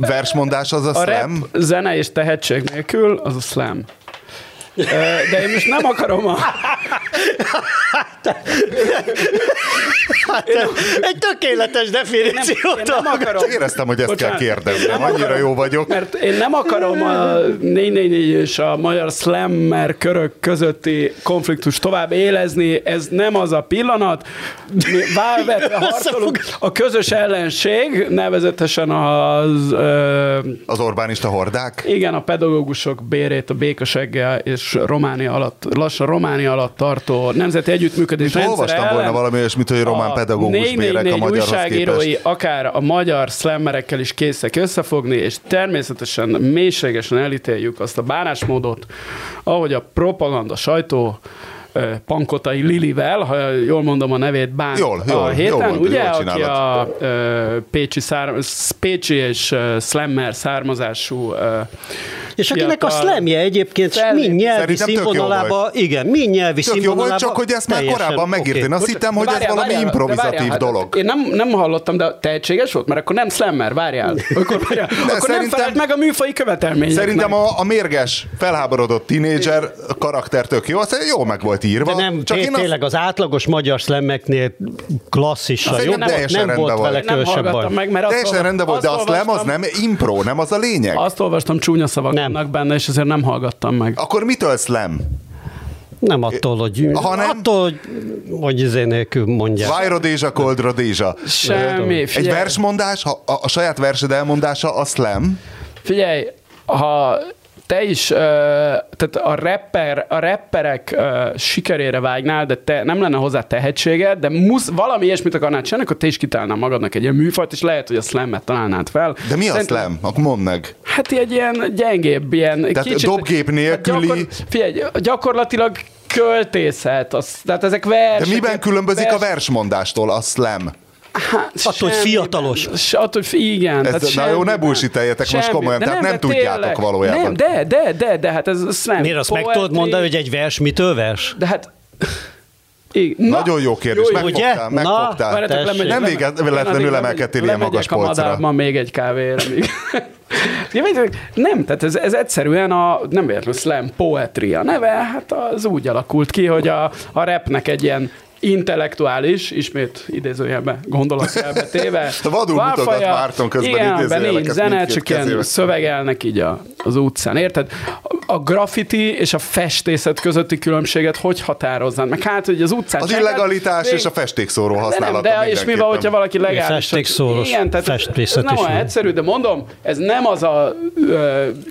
versmondás az a, a slam? A zene és tehetség nélkül az a slam. De én most nem akarom a... Hát, nem... Egy tökéletes definíciót. Én nem, én nem akarom... Csak éreztem, hogy ezt Bocsánat, kell kérdeznem, annyira akarom, jó vagyok. Mert én nem akarom a négy négy négy és a magyar slammer körök közötti konfliktus tovább élezni, ez nem az a pillanat. Mi válvetve harcolunk. A közös ellenség, nevezetesen az... Ö... Az Orbánista hordák? Igen, a pedagógusok bérét, a békaseggel és Románia alatt, lassan Románia alatt tartó nemzeti együttműködés rendszere ellen. Olvastam volna valami, és mit, hogy román pedagógus bérek a magyarhoz képest. Akár a magyar szlemmerekkel is készek összefogni, és természetesen mélységesen elítéljük azt a bánásmódot, ahogy a propaganda sajtó Pankotai Lilivel, ha jól mondom a nevét, bánt jól, jól, a héten, jól, ugye, jól aki a ö, pécsi, szár, pécsi és ö, slammer származású ö, és akinek a szlemje egyébként fel, mind nyelvi színvonalába, igen, mind nyelvi tök színvonalába. Jó volt, csak hogy ezt már korábban megírtén. Okay. Azt Bocsán, hittem, hogy várjál, ez valami várjál, improvizatív várjál, dolog. Én nem, nem hallottam, de tehetséges volt, mert akkor nem slammer, várjál. Akkor, várjál, akkor nem felelt meg a műfai követelményeknek. Szerintem a, a mérges, felháborodott tínédzser karakter tök jó, azt jól meg volt írva. De nem, csak én tényleg az... az átlagos magyar szlemmeknél klasszisa jó, nem, nem volt vele különösebb baj. Teljesen rendben volt, de a szlem az nem impro, nem az a lényeg. Azt olvastam, csúnya szavak vannak benne, és ezért nem hallgattam meg. Akkor mitől szlem? Nem attól, hogy, hanem... attól, hogy, hogy izé nélkül mondják. Vajrodézsa, koldrodézsa. Semmi. Egy versmondás, a, a saját versed elmondása a szlem. Figyelj, ha... Te is, uh, tehát a, rapper, a rapperek uh, sikerére vágnál, de te nem lenne hozzá tehetséged, de musz, valami ilyesmit akarnád csinálni, akkor te is kitálnál magadnak egy ilyen műfajt, és lehet, hogy a slammet találnád fel. De mi Szerint, a slam? Akkor mondd meg. Hát egy ilyen gyengébb, ilyen tehát kicsit... Tehát dobgép nélküli... Gyakor, figyelj, gyakorlatilag költészet. Az, tehát ezek versek... De miben különbözik vers... a versmondástól a slam? Hát, attól, hogy fiatalos. Attól, igen. Ez, hát na jó, ne bullshiteljetek most komolyan, de tehát nem, nem tudjátok tényleg, valójában. Nem, de, de, de, de, hát ez, ez nem. Miért azt meg tudod mondani, hogy egy vers mitől vers? De hát... Igen. Nagyon na, jó kérdés, jó, megfogtál, megfogtál. Na, nem véletlenül emelkedtél ilyen magas polcra. Lemegyek a madárban még egy kávéra. Nem, tehát ez, ez egyszerűen a, nem véletlenül slam poetry a neve, hát az úgy alakult ki, hogy a, a rapnek egy ilyen intellektuális, ismét idézőjelben gondolatjelbetéve. Vadul mutogat Márton közben idézőjeleket. Igen, nincs zene, csak ilyen szövegelnek így a, az utcán. Érted? A graffiti és a festészet közötti különbséget hogy határozzan? Meg hát, hogy az utcán... Az illegalitás még... és a festékszóró használata de nem, de és mi van, hogyha valaki legális... Festékszóros festészet is. Nem olyan egyszerű, de mondom, ez nem az a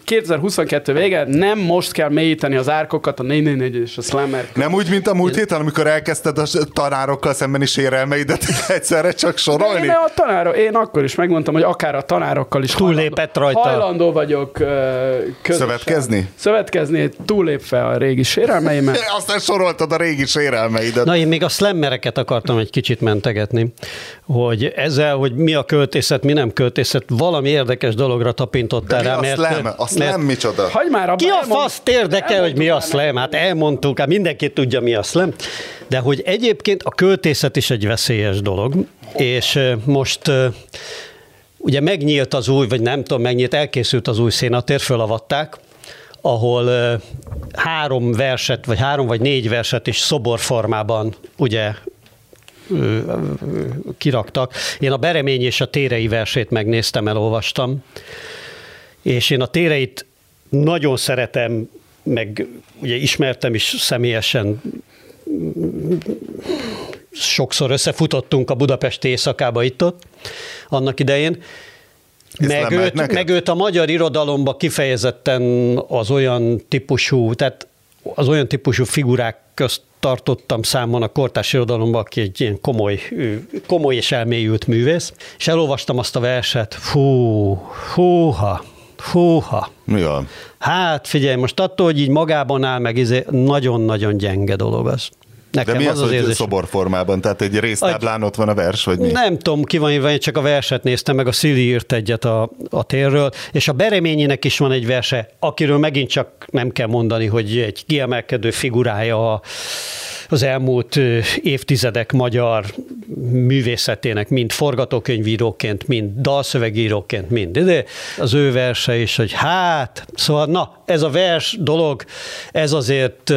kétezer-huszonkettő vége, nem most kell mélyíteni az árkokat, a négy négy négy és a slammer. Nem úgy, mint a múlt héten, amikor elkezdted a tanárokkal szembeni sérelmeidet egyszerre csak sorolni? Én, a tanárok, én akkor is megmondtam, hogy akár a tanárokkal is túllépett rajta. Hajlandó vagyok közösen. Szövetkezni? Szövetkezni, túllépve a régi sérelmeimet. Aztán soroltad a régi sérelmeidet. Na, én még a slammereket akartam egy kicsit mentegetni, hogy ezzel, hogy mi a költészet, mi nem költészet, valami érdekes dologra tapintottál rá. Mert, a slam? Mert, a slam micsoda? Hagyj már abba, ki a faszt érdekel, hogy mi a slam? Hát elmondtuk, hát mindenki tudja, mi a slam. De hogy egyébként a költészet is egy veszélyes dolog, és most... Ugye megnyílt az új, vagy nem tudom, megnyílt, elkészült az új Szénatér, fölavatták, ahol három verset, vagy három vagy négy verset is szoborformában ugye kiraktak. Én a Beremény és a Térei versét megnéztem, elolvastam, és én a Téreit nagyon szeretem, meg ugye ismertem is személyesen, sokszor összefutottunk a budapesti éjszakába itt-ott annak idején. Meg őt, meg őt a magyar irodalomba kifejezetten az olyan típusú, tehát az olyan típusú figurák közt tartottam számon a kortárs irodalomban, aki egy ilyen komoly, komoly és elmélyült művész, és elolvastam azt a verset, fú, húha, húha. Mi van? Hát figyelj, most attól, hogy így magában áll, meg izé, nagyon-nagyon gyenge dolog az. Nekem de mi az, az, az hogy szoborformában? Tehát egy résztáblán ott van a vers, vagy mi? Nem tudom, ki van írva, én csak a verset néztem, meg a Szili írt egyet a, a térről, és a Bereményinek is van egy verse, akiről megint csak nem kell mondani, hogy egy kiemelkedő figurája az elmúlt évtizedek magyar művészetének, mind forgatókönyvíróként, mind dalszövegíróként, mind. De az ő verse is, hogy hát, szóval na, ez a vers dolog, ez azért...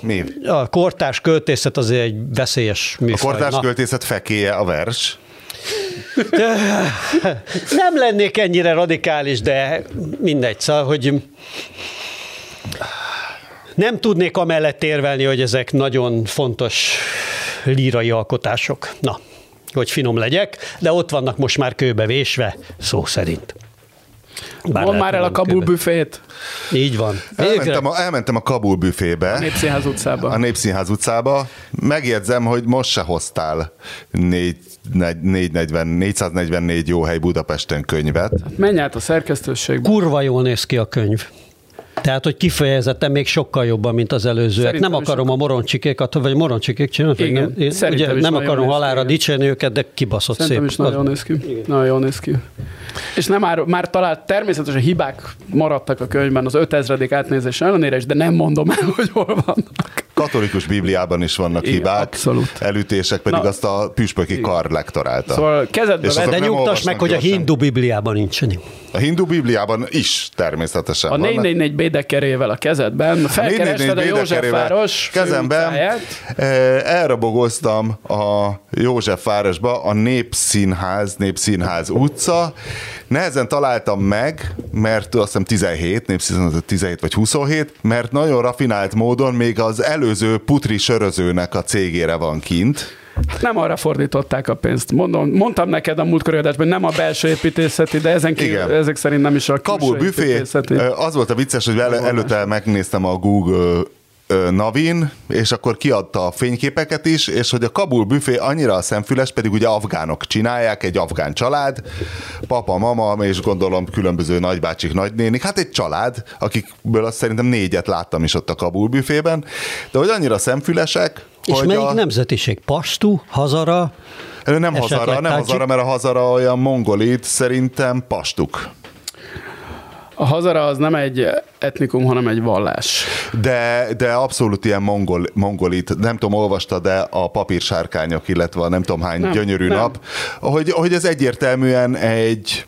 Mi? A kortárs költészet azért egy veszélyes műfaj. A kortárs költészet fekéje a vers? Nem lennék ennyire radikális, de mindegy, szóval, hogy... Nem tudnék amellett érvelni, hogy ezek nagyon fontos lírai alkotások. Na, hogy finom legyek, de ott vannak most már kőbe vésve, szó szerint. Van már el a Kabul büfét? Így van. Elmentem a, elmentem a Kabul büfébe. A Népszínház utcába. A Népszínház utcába. Megjegyzem, hogy most se hoztál négy, négy, negyven, négyszáznegyvennégy jó hely Budapesten könyvet. Menj át a szerkesztőségbe. Kurva jól néz ki a könyv. Tehát, hogy kifejezetten még sokkal jobban, mint az előzőek. Szerintem nem akarom a moroncsikékat, vagy moroncsikék csinálni. Igen, én, ugye, nem akarom halálra dicsérni őket, de kibaszott szerintem szép. Szerintem is nagyon néz ki. Nagyon néz ki. És nem már, már talált, természetesen hibák maradtak a könyvben az ötezredik átnézés ellenére is, de nem mondom el, hogy hol vannak. Katolikus Bibliában is vannak igen, hibák, abszolút. Elütések pedig na, azt a püspöki igen. kar lektorálta. Szóval kezedbe, de nyugtasd meg, hogy gyorsan. A hindu Bibliában nincsen. A hindu Bibliában is természetesen a van. négy négy négy Bédekerével a kezedben, felkerested a Józsefváros kezemben elrabogoztam a Józsefvárosba, a Népszínház, Népszínház utca. Nehezen találtam meg, mert azt hiszem tizenhét, Népszínház tizenhét vagy huszonhét, mert nagyon rafinált módon még az előző putri sörözőnek a cégére van kint. Hát nem arra fordították a pénzt. Mondom, mondtam neked a múltkori adásban, nem a belső építészeti, de ezen kívül, ezek szerint nem is a Kabul büfé, az volt a vicces, hogy el, előtte megnéztem a Google Navin, és akkor kiadta a fényképeket is, és hogy a Kabul büfé annyira a szemfüles, pedig ugye afgánok csinálják, egy afgán család, papa, mama, és gondolom különböző nagybácsik, nagynénik, hát egy család, akikből azt szerintem négyet láttam is ott a Kabul büfében, de hogy annyira szemfülesek, és melyik a... nemzetiség? Pastú? Hazara? Nem hazara, nem hazara, mert a hazara olyan mongolid, szerintem pastuk. A hazara az nem egy etnikum, hanem egy vallás. De, de abszolút ilyen mongol, mongolit, nem tudom, olvastad, de a papírsárkányok, illetve nem tudom hány nem, gyönyörű nem. nap, hogy, hogy ez egyértelműen egy...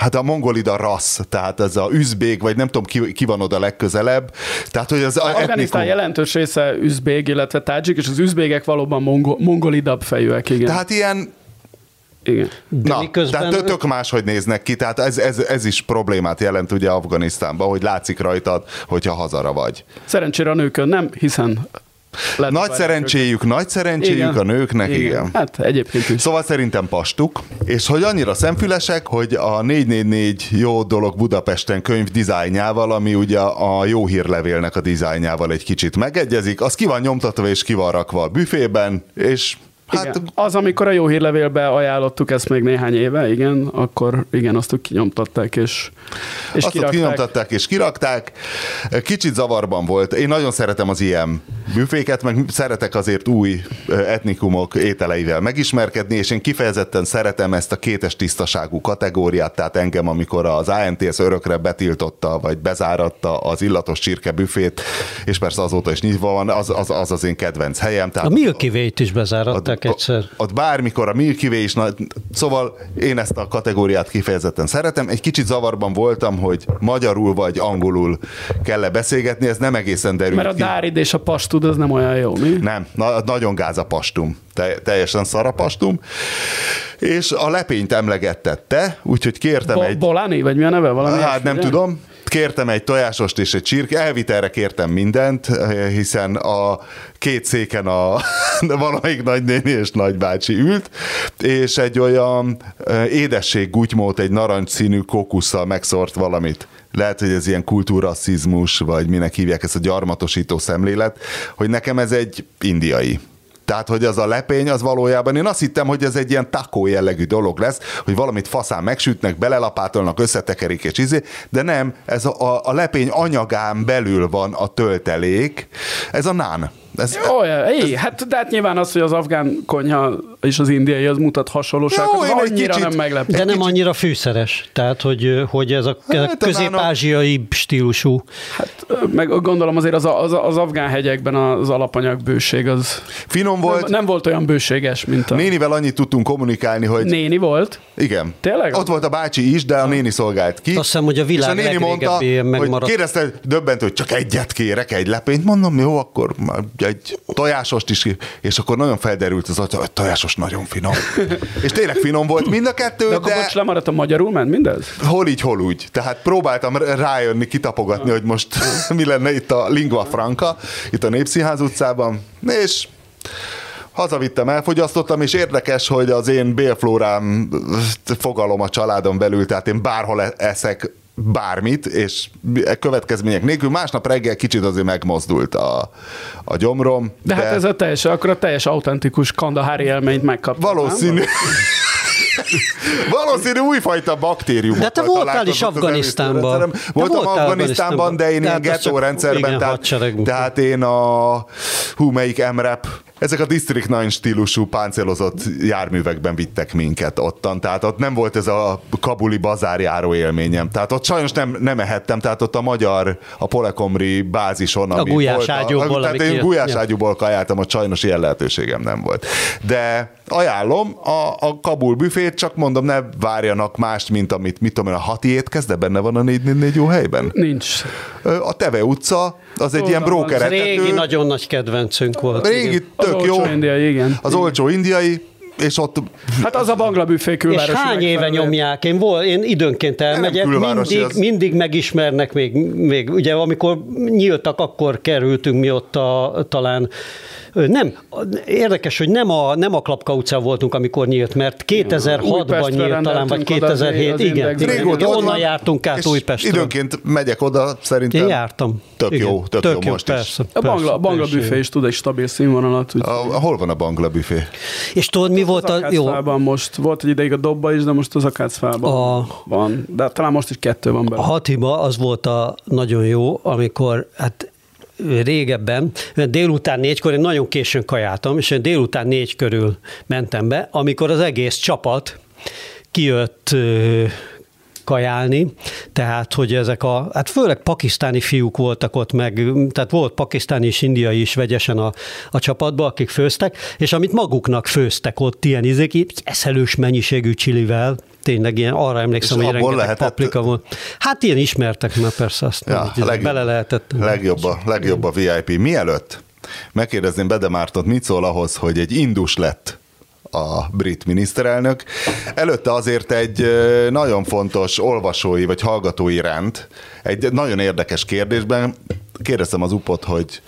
Hát a mongolid a rassz, tehát ez a üzbék, vagy nem tudom ki, ki van oda legközelebb. Tehát, hogy az Afganisztán etnikum... jelentős része üzbék, illetve tádzsik, és az üzbégek valóban mongo, mongolidabb fejűek, igen. Tehát ilyen... Igen. De na, miközben... tehát tök máshogy néznek ki, tehát ez, ez, ez is problémát jelent ugye Afganisztánban, hogy látszik rajtad, hogyha hazara vagy. Szerencsére a nőkön nem, hiszen... Nagy szerencséjük, nagy szerencséjük igen. a nőknek, igen. igen. Hát egyébként is. Szóval szerintem pastuk, és hogy annyira szemfülesek, hogy a négy négy négy Jó Dolog Budapesten könyv dizájnjával, ami ugye a jó hírlevélnek a dizájnjával egy kicsit megegyezik, az ki van nyomtatva és ki van rakva a büfében, és hát... Igen. Az, amikor a jó hírlevélbe ajánlottuk ezt még néhány éve, igen, akkor igen, azt ott kinyomtatták és, és azt kirakták. Azt kinyomtatták és kirakták. Kicsit zavarban volt. Én nagyon szeretem az ilyen büféket, meg szeretek azért új etnikumok ételeivel megismerkedni, és én kifejezetten szeretem ezt a kétes tisztaságú kategóriát, tehát engem, amikor az á en té es örökre betiltotta, vagy bezáratta az illatos csirke büfét, és persze azóta is nyitva van, az az, az, az én kedvenc helyem. Tehát a Milky Way-t is bezáratták. Egyszer. Ott bármikor a Milky Way is, nagy... szóval én ezt a kategóriát kifejezetten szeretem. Egy kicsit zavarban voltam, hogy magyarul vagy angolul kell beszélgetni, ez nem egészen derül Mert ki. A dárid és a pastud az nem olyan jó, mi? Nem, na- nagyon gáz a pastum, Te- teljesen szar a pastum. És a lepényt emlegettette, úgyhogy kértem Bo- egy... Bolani, vagy mi a neve? Valami hát nem figyel? tudom. Kértem egy tojásost és egy csirke, elvitelre kértem mindent, hiszen a két széken a valamelyik nagynéni és nagybácsi ült, és egy olyan édességgutymót, egy narancsszínű kókusszal megszórt valamit. Lehet, hogy ez ilyen kultúrasszizmus, vagy minek hívják ezt a gyarmatosító szemlélet, hogy nekem ez egy indiai. Tehát, hogy az a lepény, az valójában, én azt hittem, hogy ez egy ilyen takó jellegű dolog lesz, hogy valamit faszán megsütnek, belelapátolnak, összetekerik és ízé, de nem, ez a, a lepény anyagán belül van a töltelék, ez a nán. Ez, Jó, ez, hát, de hát nyilván az, hogy az afgán konyha és az indiai, az mutat hasonlóságot, jó, annyira kicsit, nem meglepő. De nem annyira fűszeres, tehát, hogy, hogy ez a, hát, a közép-ázsiai stílusú. Hát, meg gondolom azért az, az, az afgán hegyekben az alapanyagbőség az finom volt. Nem, nem volt olyan bőséges, mint a... Nénivel annyit tudtunk kommunikálni, hogy... Néni volt? Igen. Tényleg? Ott volt a bácsi is, de a néni szolgált ki. Azt hiszem, hogy a világ legrégebbi megmaradt. Kérdezte, döbbent, hogy csak egyet kérek, egy lepényt. Mondom, jó, akkor egy tojásost is, és akkor nagyon felderült az agy, hogy tojásos nagyon finom. És tényleg finom volt mind a kettő, de... Akkor de... bocs, lemaradt a magyarul, ment mindez? Hol így, hol úgy. Tehát próbáltam rájönni, kitapogatni, ah. hogy most mi lenne itt a lingua franca, itt a Népszínház utcában, és... Hazavittem, elfogyasztottam, és érdekes, hogy az én bélflórám fogalom a családon belül, tehát én bárhol eszek bármit, és következmények nélkül. Másnap reggel kicsit azért megmozdult a, a gyomrom. De, de hát ez a teljes, akkor a teljes autentikus kandahári élményt megkaptam. Valószínű. Valószínű újfajta baktériumokkal. De te voltál is Afganisztánban. Voltam Afganisztánban, de én ilyen gettó rendszerben, tehát, tehát én a hú, melyik em rep, ezek a District kilenc stílusú páncélozott járművekben vittek minket ottan, tehát ott nem volt ez a kabuli bazárjáró élményem, tehát ott sajnos nem, nem ehettem, tehát ott a magyar, a polekomri bázison, a gulyáságyúból, tehát én gulyáságyúból kajáltam, ott sajnos ilyen lehetőségem nem volt. De ajánlom a, a Kabul büfét, csak mondom, ne várjanak mást, mint amit, mit tudom én, a hati étkezd, de benne van a négy négy négy jó helyben? Nincs. A Teve utca, az egy ilyen brókeretető. Ez régi, nagyon nagy kedvencünk volt. Régi, tök jó. Indiai, igen. Az igen. Olcsó indiai, és ott... Hát az a bangla büfé külvárosi. És hány éve nyomják? Én, vol, én időnként elmegyek, mindig, mindig megismernek még, még. Ugye amikor nyíltak, akkor kerültünk mi ott a, talán... Nem, érdekes, hogy nem a, nem a Klapka utcán voltunk, amikor nyílt, mert kétezer-hatban nyílt talán, vagy kétezer-hét, az igen, az igen, igen onnan van, jártunk át Újpestről. Időnként megyek oda, szerintem. Én jártam. Tök igen, jó, tök, tök jó, jó most persze, is. Persze, a bangla, bangla büfé is tud egy stabil színvonalat. A, hol van a bangla büfé? És tudod, mi volt az a... Jó. Most volt egy ideig a Dobba is, de most az Akácfában van. De talán most is kettő van benne. A Hatiba az volt a nagyon jó, amikor... Hát, régebben, délután négykor, én nagyon későn kajáltam, és én délután négy körül mentem be, amikor az egész csapat kijött kajálni, tehát hogy ezek a, hát főleg pakisztáni fiúk voltak ott meg, tehát volt pakisztáni és indiai is vegyesen a, a csapatban, akik főztek, és amit maguknak főztek ott ilyen izék, itt eszelős mennyiségű csilivel, tényleg ilyen, arra emlékszem, és hogy rengeteg lehetett... paprika volt. Hát ilyen ismertek, mert persze azt ja, nem, legjobb, bele lehetett. Legjobb a, legjobb a vé i pé. Mielőtt megkérdezném Bede Mártont, mit szól ahhoz, hogy egy indus lett a brit miniszterelnök. Előtte azért egy nagyon fontos olvasói vagy hallgatói ránt, egy nagyon érdekes kérdésben kérdeztem az upot, hogy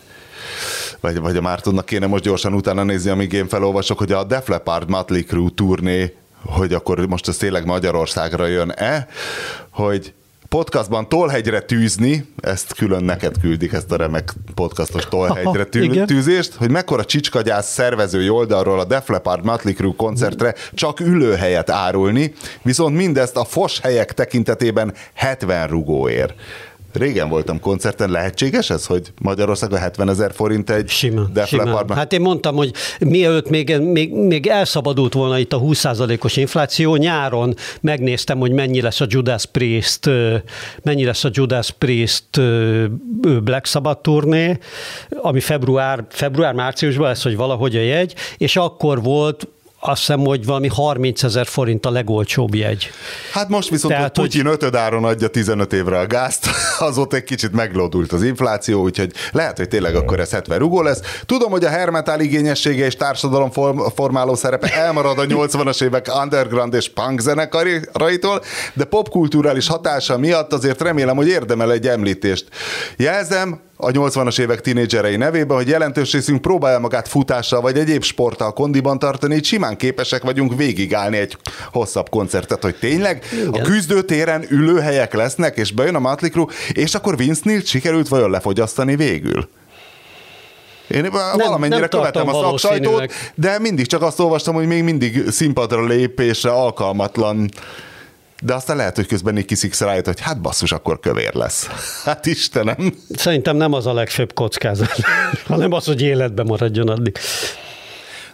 vagy, vagy a Mártonnak kéne most gyorsan utána nézni, amíg én felolvasok, hogy a Def Leppard Mötley Crüe turné, hogy akkor most ez tényleg Magyarországra jön-e, hogy podcastban Tollhegyre tűzni, ezt külön neked küldik, ezt a remek podcastos Tollhegyre tű, tűzést, hogy mekkora csicskagyász szervezői oldalról a Def Leppard Mötley Crüe koncertre csak ülőhelyet árulni, viszont mindezt a fos helyek tekintetében hetven rugóért. Régen voltam koncerten, lehetséges ez, hogy Magyarországon hetvenezer forint egy simán, Def Leppard? Hát én mondtam, hogy mielőtt még, még, még elszabadult volna itt a húsz százalékos infláció, nyáron megnéztem, hogy mennyi lesz a Judas Priest, mennyi lesz a Judas Priest Black Sabbath turné, ami február, február-márciusban lesz, hogy valahogy a jegy, és akkor volt azt hiszem, hogy valami harmincezer forint a legolcsóbb jegy. Hát most viszont tehát, hogy Putyin ötödáron adja tizenöt évre a gázt, azóta egy kicsit meglódult az infláció, úgyhogy lehet, hogy tényleg akkor ez hetven rugó lesz. Tudom, hogy a hermetál igényessége és társadalom formáló szerepe elmarad a nyolcvanas évek underground és punk zenekaraitól, de popkulturális hatása miatt azért remélem, hogy érdemel egy említést. Jelzem, a nyolcvanas évek tínédzserei nevében, hogy jelentős részünk próbálja magát futással vagy egyéb sporttal kondiban tartani, így simán képesek vagyunk végigállni egy hosszabb koncertet, hogy tényleg igen, a küzdőtéren ülőhelyek lesznek, és bejön a Mötley Crüe, és akkor Vince Neil-t sikerült vajon lefogyasztani végül? Én valamennyire nem követem a szaksajtót, de mindig csak azt olvastam, hogy még mindig színpadra lépésre alkalmatlan. De aztán lehet, hogy közben Nicky Six rájött, hogy hát basszus, akkor kövér lesz. Hát Istenem. Szerintem nem az a legfőbb kockázat, hanem az, hogy életben maradjon addig.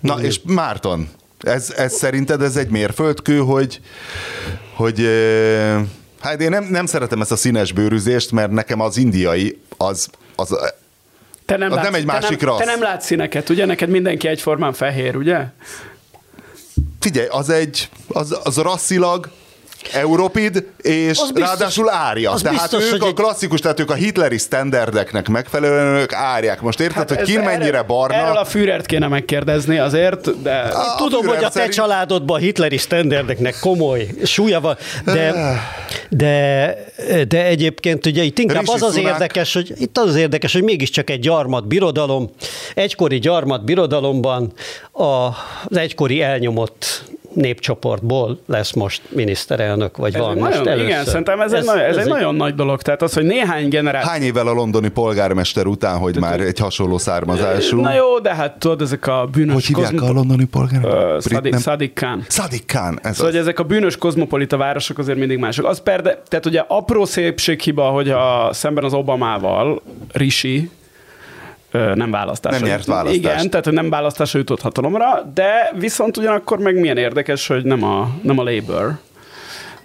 Na én és Márton, ez, ez szerinted ez egy mérföldkő, hogy, hogy hát én nem, nem szeretem ezt a színes bőrűzést, mert nekem az indiai az... az te nem, az látsz, nem egy másik te nem, rassz. Te nem látsz színeket, ugye? Neked mindenki egyformán fehér, ugye? Figyelj, az egy... az, az rasszilag... európid, és biztos, ráadásul árja. Tehát biztos, ők a klasszikus, tehát ők a hitleri sztenderdeknek megfelelően ők árják. Most érted, hát hogy ki mennyire erre, barna? Erről a Führert kéne megkérdezni azért, de... A tudom, Führer hogy a te szerint... családodban a hitleri sztenderdeknek komoly súlya van, de, de, de egyébként ugye itt inkább Rishi az az Sunak. Érdekes, hogy itt az az érdekes, hogy mégiscsak egy gyarmatbirodalom, egykori gyarmatbirodalomban az egykori elnyomott népcsoportból lesz most miniszterelnök, vagy ez van nagyon, most először. Igen, szerintem ez, ez, egy, nagy, ez, ez egy, egy nagyon nagy dolog. Tehát az, hogy néhány generáció... Hány évvel a londoni polgármester után, hogy de, már egy hasonló származású? Na jó, de hát tudod, ezek a bűnös... Hogy hívják kozmopol... a londoni polgármester? Uh, Szadik, nem... Sadiq Khan. Sadiq Khan. Ez szóval, az. Ezek a bűnös kozmopolita városok azért mindig mások. Az perde... Tehát ugye apró szépséghiba, hogy a, szemben az Obamával Rishi nem választásra. Nem nyert választást. Igen, tehát nem választásra jutott hatalomra, de viszont ugyanakkor meg milyen érdekes, hogy nem a, nem a Labour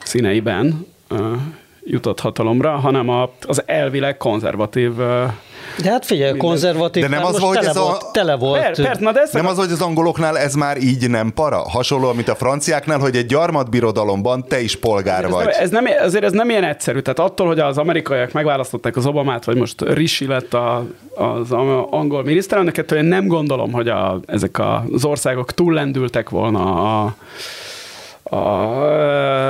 színeiben uh, jutott hatalomra, hanem a, az elvileg konzervatív... Uh, de hát figyelj, minden... konzervatív, de nem az, hogy tele, ez volt, a... tele volt. Per, per, na de ez nem a... az, hogy az angoloknál ez már így nem para? Hasonló, mint a franciáknál, hogy egy gyarmatbirodalomban te is polgár ez vagy. Nem, ez nem, azért ez nem ilyen egyszerű. Tehát attól, hogy az amerikaiak megválasztották az Obamát, vagy most Rishi lett a, az angol miniszterelnök, ettől én nem gondolom, hogy a, ezek az országok túllendültek volna a... a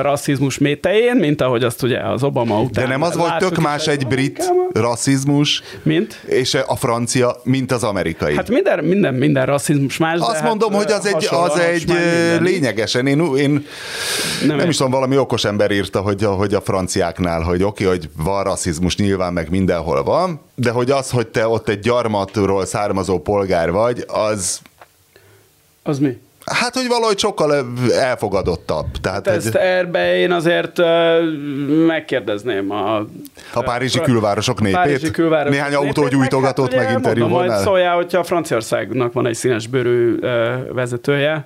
rasszizmus métején, mint ahogy azt ugye az Obama után... De nem az volt tök más egy brit rasszizmus, mint? És a francia, mint az amerikai. Hát minden, minden, minden rasszizmus más. Azt hát mondom, hogy az egy, az egy lényegesen, én, én nem, nem is, is tudom, valami okos ember írta, hogy, hogy a franciáknál, hogy oké, okay, hogy van rasszizmus, nyilván meg mindenhol van, de hogy az, hogy te ott egy gyarmatról származó polgár vagy, az... Az mi? Hát, hogy valahogy sokkal elfogadottabb. Tehát ezt egy... erbe én azért megkérdezném a... A párizsi külvárosok népét? Párizsi külvárosok néhány autógyújtogatót hát, meginterjú volnál. Majd szóljál, hogyha Franciaországnak van egy színesbőrű vezetője,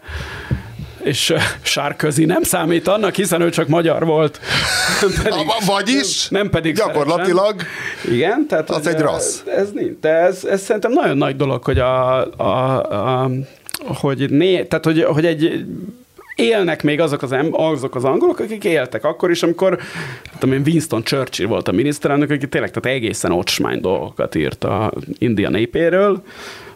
és Sárközi nem számít annak, hiszen ő csak magyar volt. Pedig, vagyis? Nem pedig gyakorlatilag. Szeresen. Igen, tehát az egy rassz. Ez nincs. De ez, ez szerintem nagyon nagy dolog, hogy a, a, a hogy né, tehát hogy, hogy egy élnek még azok az, em, azok az angolok, akik éltek akkor is, amikor tudom, Winston Churchill volt a miniszterelnök, aki tényleg tehát egészen ocsmány dolgokat írt a India népéről,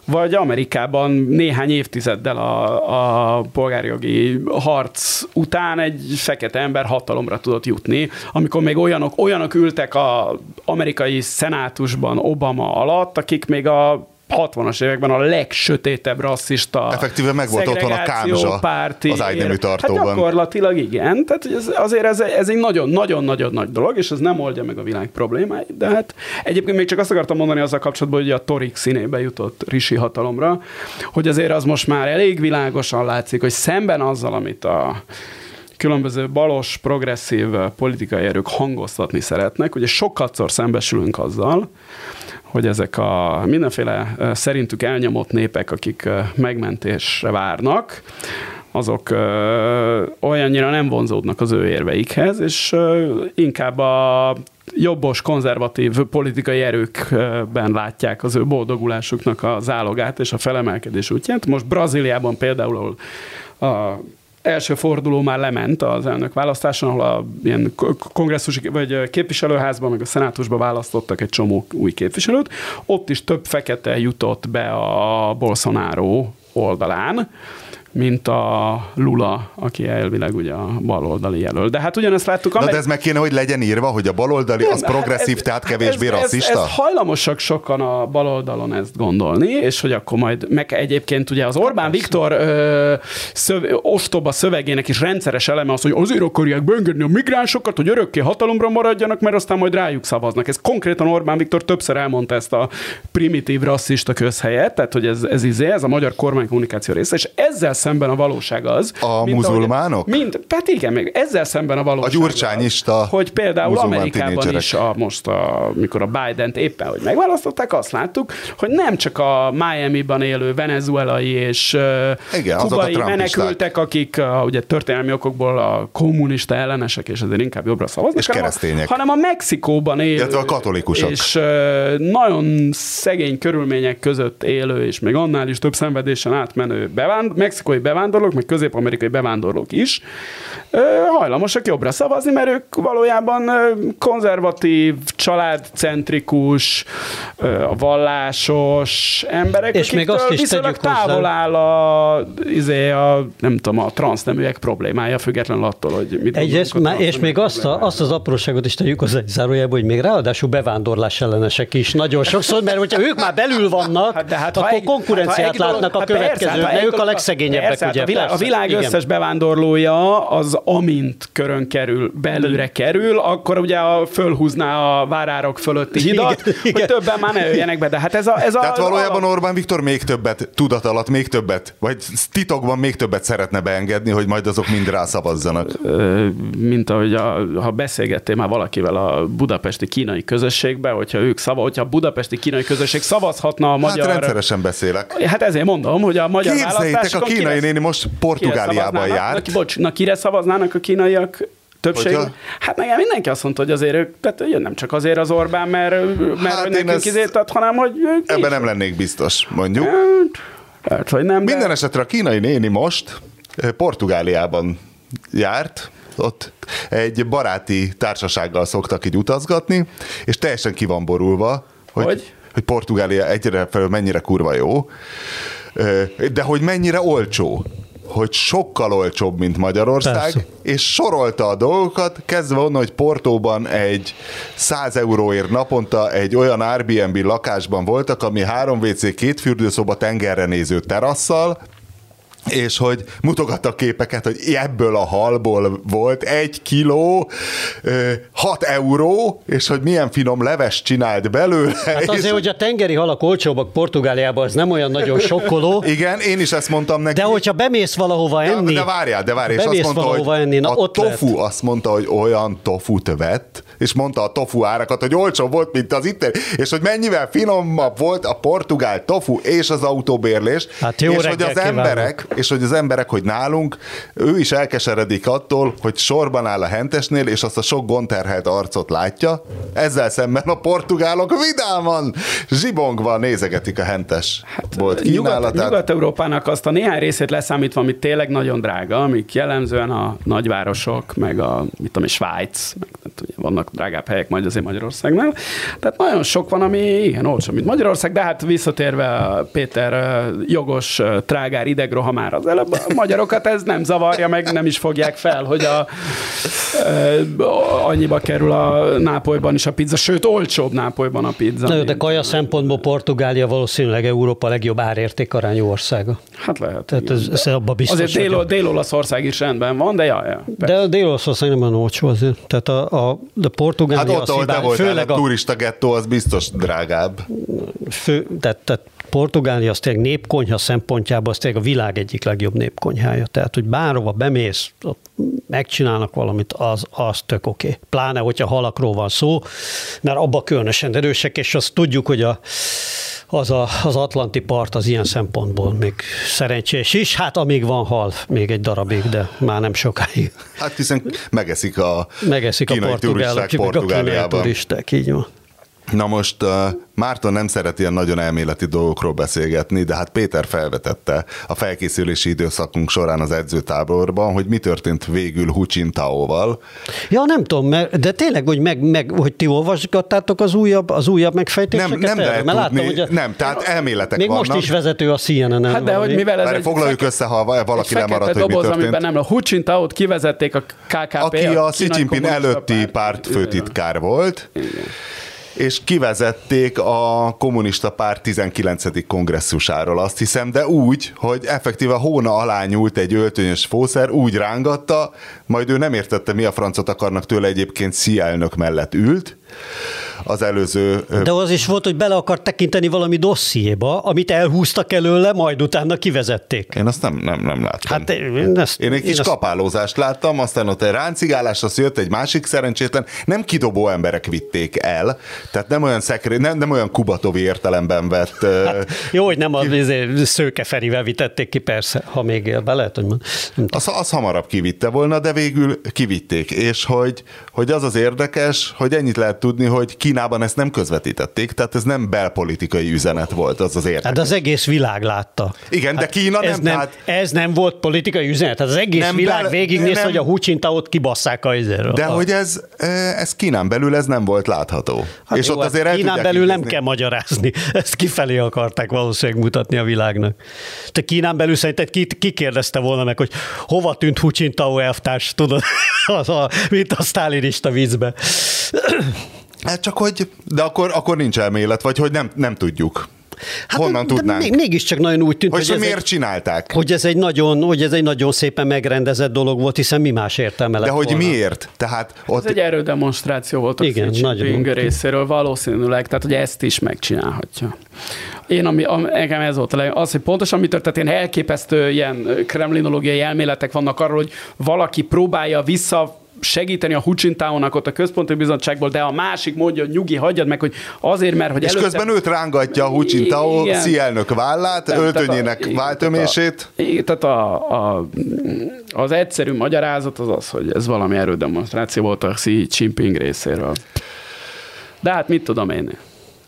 vagy Amerikában néhány évtizeddel a, a polgárjogi harc után egy fekete ember hatalomra tudott jutni, amikor még olyanok, olyanok ültek az amerikai szenátusban Obama alatt, akik még a hatvanas években a legsötétebb rasszista, effektíve meg volt otthon a kámzsa párti, az ágynemű tartóban. Hát gyakorlatilag igen, tehát ez, azért ez, ez egy nagyon-nagyon-nagyon nagy dolog, és ez nem oldja meg a világ problémáit, de hát egyébként még csak azt akartam mondani azzal kapcsolatban, hogy a torik színébe jutott Rishi hatalomra, hogy azért az most már elég világosan látszik, hogy szemben azzal, amit a különböző balos, progresszív politikai erők hangoztatni szeretnek, ugye sokatszor szembesülünk azzal, hogy ezek a mindenféle szerintük elnyomott népek, akik megmentésre várnak, azok olyannyira nem vonzódnak az ő érveikhez, és inkább a jobbos, konzervatív politikai erőkben látják az ő boldogulásuknak a zálogát és a felemelkedés útját. Most Brazíliában például a első forduló már lement az elnök választáson, ahol a ilyen kongresszus, vagy képviselőházban, meg a szenátusban választottak egy csomó új képviselőt. Ott is több fekete jutott be a Bolsonaro oldalán, mint a Lula, aki elvileg ugye a baloldali jelöl. De hát ugyanezt láttuk... Amely... Na de ez meg kéne, hogy legyen írva, hogy a baloldali nem, az progresszív, ez, tehát kevésbé ez, rasszista? Ez, ez hajlamosak sokan a baloldalon ezt gondolni, és hogy akkor majd, meg egyébként ugye az Orbán Viktor ö, szöv, ostoba szövegének is rendszeres eleme az, hogy azért akarják beengedni a migránsokat, hogy örökké hatalomra maradjanak, mert aztán majd rájuk szavaznak. Ez konkrétan Orbán Viktor többször elmondta ezt a primitív rasszista közhelyet, tehát hogy ez, ez, izé, ez a magyar kormánykommunikáció része, és ezzel szemben a valóság az. A mint muzulmánok? Ahogy, mint, tehát igen, még ezzel szemben a valóság. A gyurcsányista. Hogy például Amerikában tínédzserek. Is a, most, a, mikor a Bident éppen, hogy megválasztották, azt láttuk, hogy nem csak a Miami-ban élő venezuelai és igen, kubai menekültek, akik a, ugye történelmi okokból a kommunista ellenesek, és ezért inkább jobbra szavaznak. És keresztények. Hanem a Mexikóban élő. Illetve a katolikusok. És nagyon szegény körülmények között élő, és még annál is több szenvedésen átmenő bevánd, Mexikó bevándorlók, meg közép-amerikai bevándorlók is ö, hajlamosak jobbra szavazni, mert ők valójában ö, konzervatív, családcentrikus, ö, vallásos emberek, és még azt is viszonylag távol áll a, izé a, nem tudom, a transzneműek problémája, függetlenül attól, hogy mit Egyes, És, és még azt, a, azt az apróságot is tegyük hozzá egy zárójelbe, hogy még ráadásul bevándorlás ellenesek is nagyon sokszor, mert hogyha ők már belül vannak, hát, de hát, akkor egy, konkurenciát hát, látnak hát, a következők, mert ők a legszegényebb. Persze, ugye, a világ, a világ összes bevándorlója az amint körön kerül, belőle kerül, akkor ugye a, fölhúzná a várárok fölötti hidat, igen, hogy igen. többen már ne üljenek be. De hát ez a, ez Tehát a, valójában a... Orbán Viktor még többet, tudat alatt még többet, vagy titokban még többet szeretne beengedni, hogy majd azok mind rászavazzanak. Mint ahogy a, ha beszélgettél már valakivel a budapesti kínai közösségbe, hogyha ők szava, hogyha a budapesti kínai közösség szavazhatna a magyar... Hát rendszeresen beszélek. Hát ezért mondom, hogy a magyar választás... Kínai néni most Portugáliában járt. Na, bocs, na kire szavaznának a kínaiak többség? Hogyha? Hát nekem mindenki azt mondta, hogy azért ők, tehát nem csak azért az Orbán, mert, mert hát nekünk kizét ad, hanem hogy ők Ebben is. Nem lennék biztos, mondjuk. Hát, hogy nem, de... Minden esetre a kínai néni most Portugáliában járt, ott egy baráti társasággal szoktak így utazgatni, és teljesen ki van borulva, hogy, hogy? hogy Portugália egyre felül mennyire kurva jó, de hogy mennyire olcsó, hogy sokkal olcsóbb, mint Magyarország, Persze. és sorolta a dolgokat, kezdve onnan, hogy Portóban egy száz euróért naponta egy olyan Airbnb lakásban voltak, ami három wc, két fürdőszoba, tengerre néző terasszal, és hogy mutogattak képeket, hogy ebből a halból volt egy kiló, hat euró, és hogy milyen finom leves csinált belőle. Hát azért, és... hogy a tengeri halak olcsóbbak Portugáliában, az nem olyan nagyon sokkoló. Igen, én is ezt mondtam neki. De hogyha bemész valahova enni. De, de várjál, de várjál, és azt mondta, valahova enni, na, a tofu lett. Azt mondta, hogy olyan tofut vett, és mondta a tofu árakat, hogy olcsóbb volt, mint az itteni, és hogy mennyivel finomabb volt a portugál tofu és az autóbérlés, hát és hogy az emberek, és hogy az emberek, hogy nálunk, ő is elkeseredik attól, hogy sorban áll a hentesnél, és azt a sok gondterhelt arcot látja. Ezzel szemben a portugálok vidáman, zsibongva nézegetik a hentes hát, bolt kínálatát. Nyugat, Nyugat-Európának azt a néhány részét leszámítva, amit tényleg nagyon drága, amik jellemzően a nagyvárosok, meg a, mit tudom, Svájc, meg, ugye, vannak drágább helyek majd azért Magyarországnál. Tehát nagyon sok van, ami ilyen olcsó, mint Magyarország, de hát visszatérve a Péter jogos trágár idegrohamára az előbb, a magyarokat ez nem zavarja, meg nem is fogják fel, hogy a, a, annyiba kerül a Nápolyban is a pizza, sőt, olcsóbb Nápolyban a pizza. Na, de kaja szempontból Portugália valószínűleg Európa legjobb árértékarányú országa. Hát lehet. Tehát ez, ez abba biztos, azért dél, Dél-Olaszország is rendben van, de jaj. Ja, de a Dél-Olaszország nem olyan olcsó azért. Tehát a, a, a Portugália hát ott, ahol te voltál, a turista gettó, az biztos drágább. Fő, tehát, tehát Portugália az tényleg népkonyha szempontjában, az tényleg a világ egyik legjobb népkonyhája. Tehát, hogy bárhova bemész, megcsinálnak valamit, az, az tök oké. Okay. Pláne, hogyha halakról van szó, mert abban különösen erősek, és azt tudjuk, hogy a, az, a, az Atlanti part az ilyen szempontból még szerencsés is. Hát amíg van hal, még egy darabig, de már nem sokáig. Hát hiszen megeszik a megeszik kínai a turisták Portugáliában. A turisták, így van. Na most Márton nem szeret ilyen nagyon elméleti dolgokról beszélgetni, de hát Péter felvetette a felkészülési időszakunk során az edzőtáborban, hogy mi történt végül Hu Csin-taoval. Ja, nem tudom, mert, de tényleg, hogy, meg, meg, hogy ti olvasgattátok az újabb, az újabb megfejtéseket? Nem, nem lehet tudni, hogy a, nem, tehát elméletek még vannak. Még most is vezető a C N N-en. Hát de, hogy mivel ez egy foglaljuk feke, össze, ha valaki lemaradt, hogy mi történt. Nem, a Hu Csin-taot kivezették a K K P. Aki a, a Hszi Csin-ping előtti pártfőtitkár volt. Igen. És kivezették a kommunista párt tizenkilencedik kongresszusáról, azt hiszem, de úgy, hogy effektíve hóna alá nyúlt egy öltönyös fószer, úgy rángatta, majd ő nem értette, mi a francot akarnak tőle, egyébként Xi elnök mellett ült. Az előző... De az is volt, hogy bele akart tekinteni valami dossziéba, amit elhúztak előle, majd utána kivezették. Én azt nem, nem, nem láttam. Hát én, ezt, én egy kis én azt... kapálózást láttam, aztán ott egy ráncigálás, azt jött egy másik szerencsétlen, nem kidobó emberek vitték el, tehát nem olyan szekré, nem, nem olyan kubatovi értelemben vett... Hát, jó, hogy nem ki... a szőkeferivel vitették ki, persze, ha még él, be lehet, hogy az, az hamarabb kivitte volna, de végül kivitték, és hogy, hogy az az érdekes, hogy ennyit lehet tudni, hogy Kínában ezt nem közvetítették, tehát ez nem belpolitikai üzenet volt, az az érdekes. Hát az egész világ látta. Igen, hát de Kína ez nem, nem, hát... ez nem volt politikai üzenet, hát az egész nem világ bel... végignéz, nem... hogy a Hu Csin-taót kibasszák a izéről. De a... hogy ez, ez Kínán belül ez nem volt látható. Hát és jó, ott azért hát Kínán belül nem kell magyarázni, ezt kifelé akarták valószínűleg mutatni a világnak. Te Kínán belül szerinted ki, ki kérdezte volna meg, hogy hova tűnt Hu Csin-tao elvtárs, tudod, az a, mint a sztálinista vízbe. Hát csak hogy, de akkor, akkor nincs elmélet, vagy hogy nem, nem tudjuk. Hát honnan de tudnánk? Még, mégiscsak nagyon úgy tűnt, hogy, hogy, ez miért egy, csinálták? Hogy, ez egy nagyon, hogy ez egy nagyon szépen megrendezett dolog volt, hiszen mi más értelme lett volna. De hogy miért? Tehát ott... Ez egy erődemonstráció volt a Xi Jinping részéről valószínűleg, tehát hogy ezt is megcsinálhatja. Én, ami, am, engem ez volt az, hogy pontosan mi történt, én elképesztő ilyen kremlinológiai elméletek vannak arról, hogy valaki próbálja vissza segíteni a Hu Csin-taónak ott a központi bizottságból, de a másik módja, hogy nyugi, hagyjad meg, hogy azért, mert hogy és előtte... közben őt rángatja a Hu Csin-tao Xi elnök vállát, nem, öltönyének a, váltömését. Tehát, a, tehát a, a, az egyszerű magyarázat az az, hogy ez valami erődemonstráció volt a Xi Jinping részéről. De hát mit tudom én?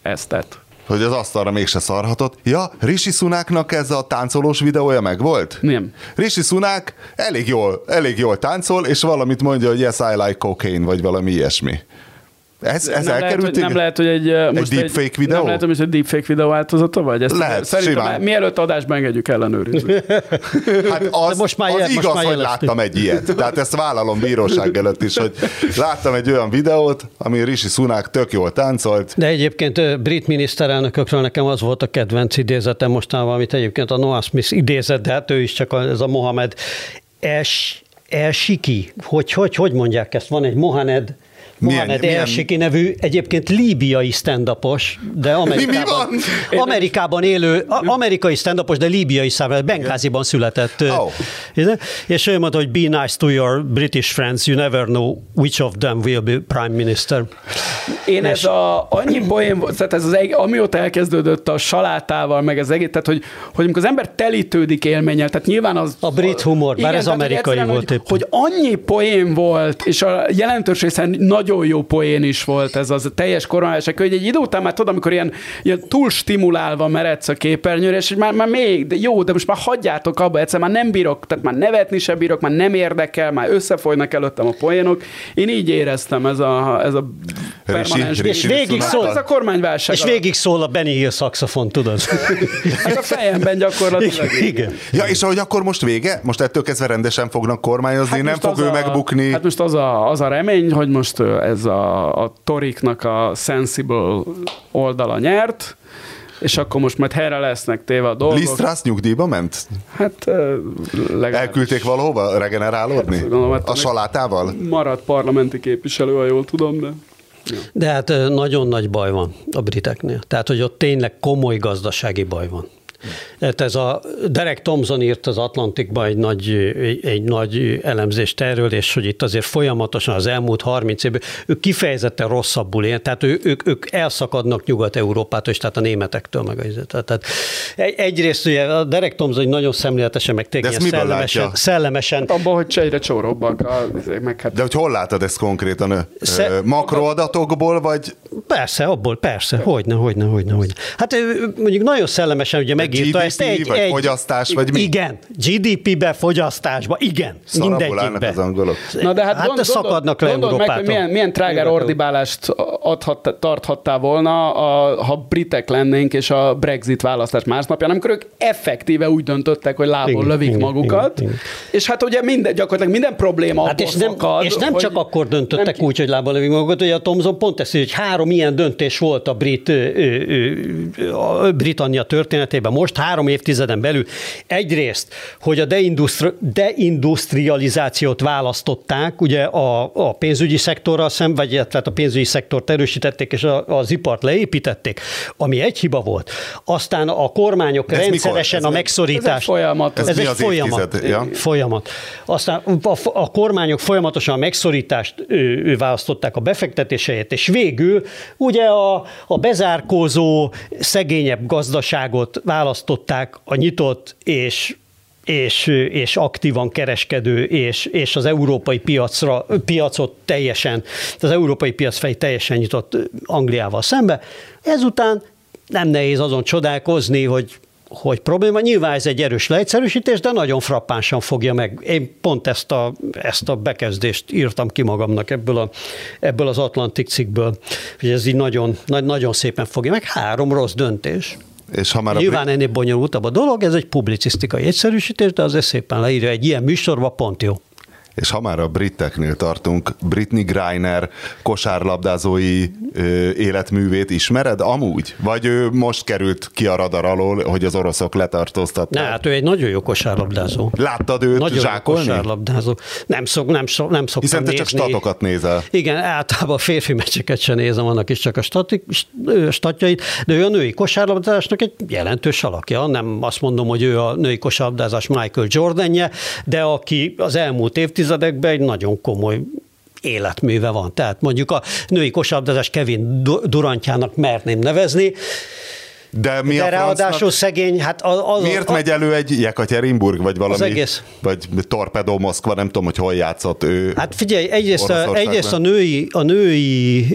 Ezt tett. Hogy az asztalra mégse szarhatott. Ja, Rishi Sunaknak ez a táncolós videója meg volt? Nem. Rishi Sunak elég jól, elég jól táncol, és valamit mondja, hogy yes, I like cocaine, vagy valami ilyesmi. Ez, ez nem elkerült? Lehet, nem lehet, hogy egy, egy deepfake videó? Nem lehet, hogy egy deepfake videó változata vagy? Ezt lehet, simán. Mielőtt adásban engedjük ellenőrizni. Hát az, most már az jel, igaz, most már hogy jeleztük. Láttam egy ilyet. Tehát ezt vállalom bíróság előtt is, hogy láttam egy olyan videót, ami Rishi Sunak tök jól táncolt. De egyébként brit miniszterelnökökről nekem az volt a kedvenc idézetem mostanában, amit egyébként a Noah Smith idézett, de hát ő is csak ez a Mohamed Els, Elsiki. Hogy, hogy, hogy mondják ezt? Van egy Mohamed Mohamed Elsiki nevű, egyébként líbiai stand-upos, de Amerikában, mi, mi Amerikában élő, amerikai stand-upos, de líbiai származású, Bengáziban született. Oh. És ő mondta, hogy be nice to your British friends, you never know which of them will be prime minister. Én és ez a, annyi bohém, tehát ez az, amióta elkezdődött a salátával, meg az egész, tehát hogy, hogy amikor az ember telítődik élménnyel, tehát nyilván az... A brit humor, igen, bár ez amerikai hogy volt. Hogy, hogy annyi poén volt, és a jelentős részen nagyon jó poén is volt ez az teljes koronavírus, hogy egy idő után már tudod, amikor ilyen, ilyen túl stimulálva meredsz a képernyőre, és már, már még, de jó, de most már hagyjátok abba, egyszer már nem bírok, tehát már nevetni sem bírok, már nem érdekel, már összefolynak előttem a poénok. Én így éreztem ez a, ez a permanens... És végig szól, ez a kormányválság. És végig szól a Benny Hill szaxofon, tudod? Hát a fejemben gyakorlatilag. Igen. Igen. Ja, és ahogy akkor most vége? Most ettől kezdve rendesen fognak kormányozni, hát nem fog ő a, megbukni. Hát most az a, az a remény, hogy most ez a, a toriknak a sensible oldala nyert, és akkor most majd helyre lesznek téve a dolgok. Liz Truss nyugdíjba ment? Hát legalábbis. Elküldték valahova regenerálódni? Hát, gondolom, hát a salátával? Maradt parlamenti képviselő, ha jól tudom, de... De hát nagyon nagy baj van a briteknél. Tehát, hogy ott tényleg komoly gazdasági baj van. Hát ez a Derek Thompson írt az Atlantikban egy nagy, egy nagy elemzést erről, és hogy itt azért folyamatosan az elmúlt harminc évben ők kifejezetten rosszabbul él, tehát ő, ők, ők elszakadnak Nyugat-Európától, és tehát a németektől meg a tehát egyrészt ugye a Derek Thompson egy nagyon szemléletesen, meg tényleg szellemesen. szellemesen hát abban, hogy csejre csórobbak. A, meg hát. De hogy hol látod ezt konkrétan? Sze... Makroadatokból, vagy? Persze, abból, persze. Hogyne, hogyne, hogyne, hogyne. Hát mondjuk nagyon szellemesen ugye meg gé dé pé, ezt egy, vagy egy, fogyasztás, vagy mi? Igen, gé dé pé-be, fogyasztásba, igen, mindegyikbe. Az angolok. Na de hát, hát gond, szakadnak le Európától. Meg, milyen, milyen trágár ordibálást adhat, tarthattál volna, a, ha britek lennénk, és a Brexit választás másnapján, amikor ők effektíve úgy döntöttek, hogy lából igen, lövik igen, magukat, igen, igen. És hát ugye minden, gyakorlatilag minden probléma hát és nem, szakad. És nem csak akkor döntöttek nem, úgy, hogy lából lövik magukat, hogy a Thompson pont teszi, hogy három ilyen döntés volt a brit, a Britannia történetében, most három évtizeden belül egyrészt, hogy a deindustri- deindustrializációt választották, ugye a, a pénzügyi szektorral szemben, vagy illetve a pénzügyi szektort erősítették, és a, az ipart leépítették, ami egy hiba volt. Aztán a kormányok ez rendszeresen ez a megszorítást... Ez egy folyamat. Ez, ez egy folyamat. Ja? folyamat. Aztán a, a kormányok folyamatosan a megszorítást ő, ő választották a befektetéseit, és végül ugye a, a bezárkózó, szegényebb gazdaságot választották a nyitott és, és, és aktívan kereskedő, és, és az európai piacra, piacot teljesen, az európai piac felé teljesen nyitott Angliával szembe. Ezután nem nehéz azon csodálkozni, hogy hogy probléma. Nyilván ez egy erős leegyszerűsítés, de nagyon frappánsan fogja meg. Én pont ezt a, ezt a bekezdést írtam ki magamnak ebből, a, ebből az Atlantik cikkből, hogy ez így nagyon, nagyon szépen fogja meg. Három rossz döntés. És ha már nyilván a... ennél bonyolultabb a dolog, ez egy publicisztikai egyszerűsítés, de azért szépen leírja egy ilyen műsorba, pont jó. És ha már a briteknél tartunk, Britney Griner kosárlabdázói ö, életművét ismered amúgy? Vagy ő most került ki a radar alól, hogy az oroszok letartóztatták? Hát ő egy nagyon jó kosárlabdázó. Láttad őt nagyon zsákolni? Nagyon kosárlabdázó. Nem, szok, nem, szok, nem szoktam Hiszen nézni. Hiszen te csak statokat nézel. Igen, általában férfi meccseket sem nézem, annak is csak a stati, statjait, de ő a női kosárlabdázásnak egy jelentős alakja. Nem azt mondom, hogy ő a női kosárlabdázás Michael Jordan-je, de aki az elmúlt évtizedekben egy nagyon komoly életműve van. Tehát mondjuk a női kosárlabdázás Kevin Durantjának merném nevezni, de, mi de a ráadásul szegény, hát az, az, miért a, megy elő egy Jekaterinburg, vagy valami, egész. Vagy Torpedó Moszkva, nem tudom, hogy hol játszott ő. Hát figyelj, egyrészt, a, egyrészt a, női, a, női,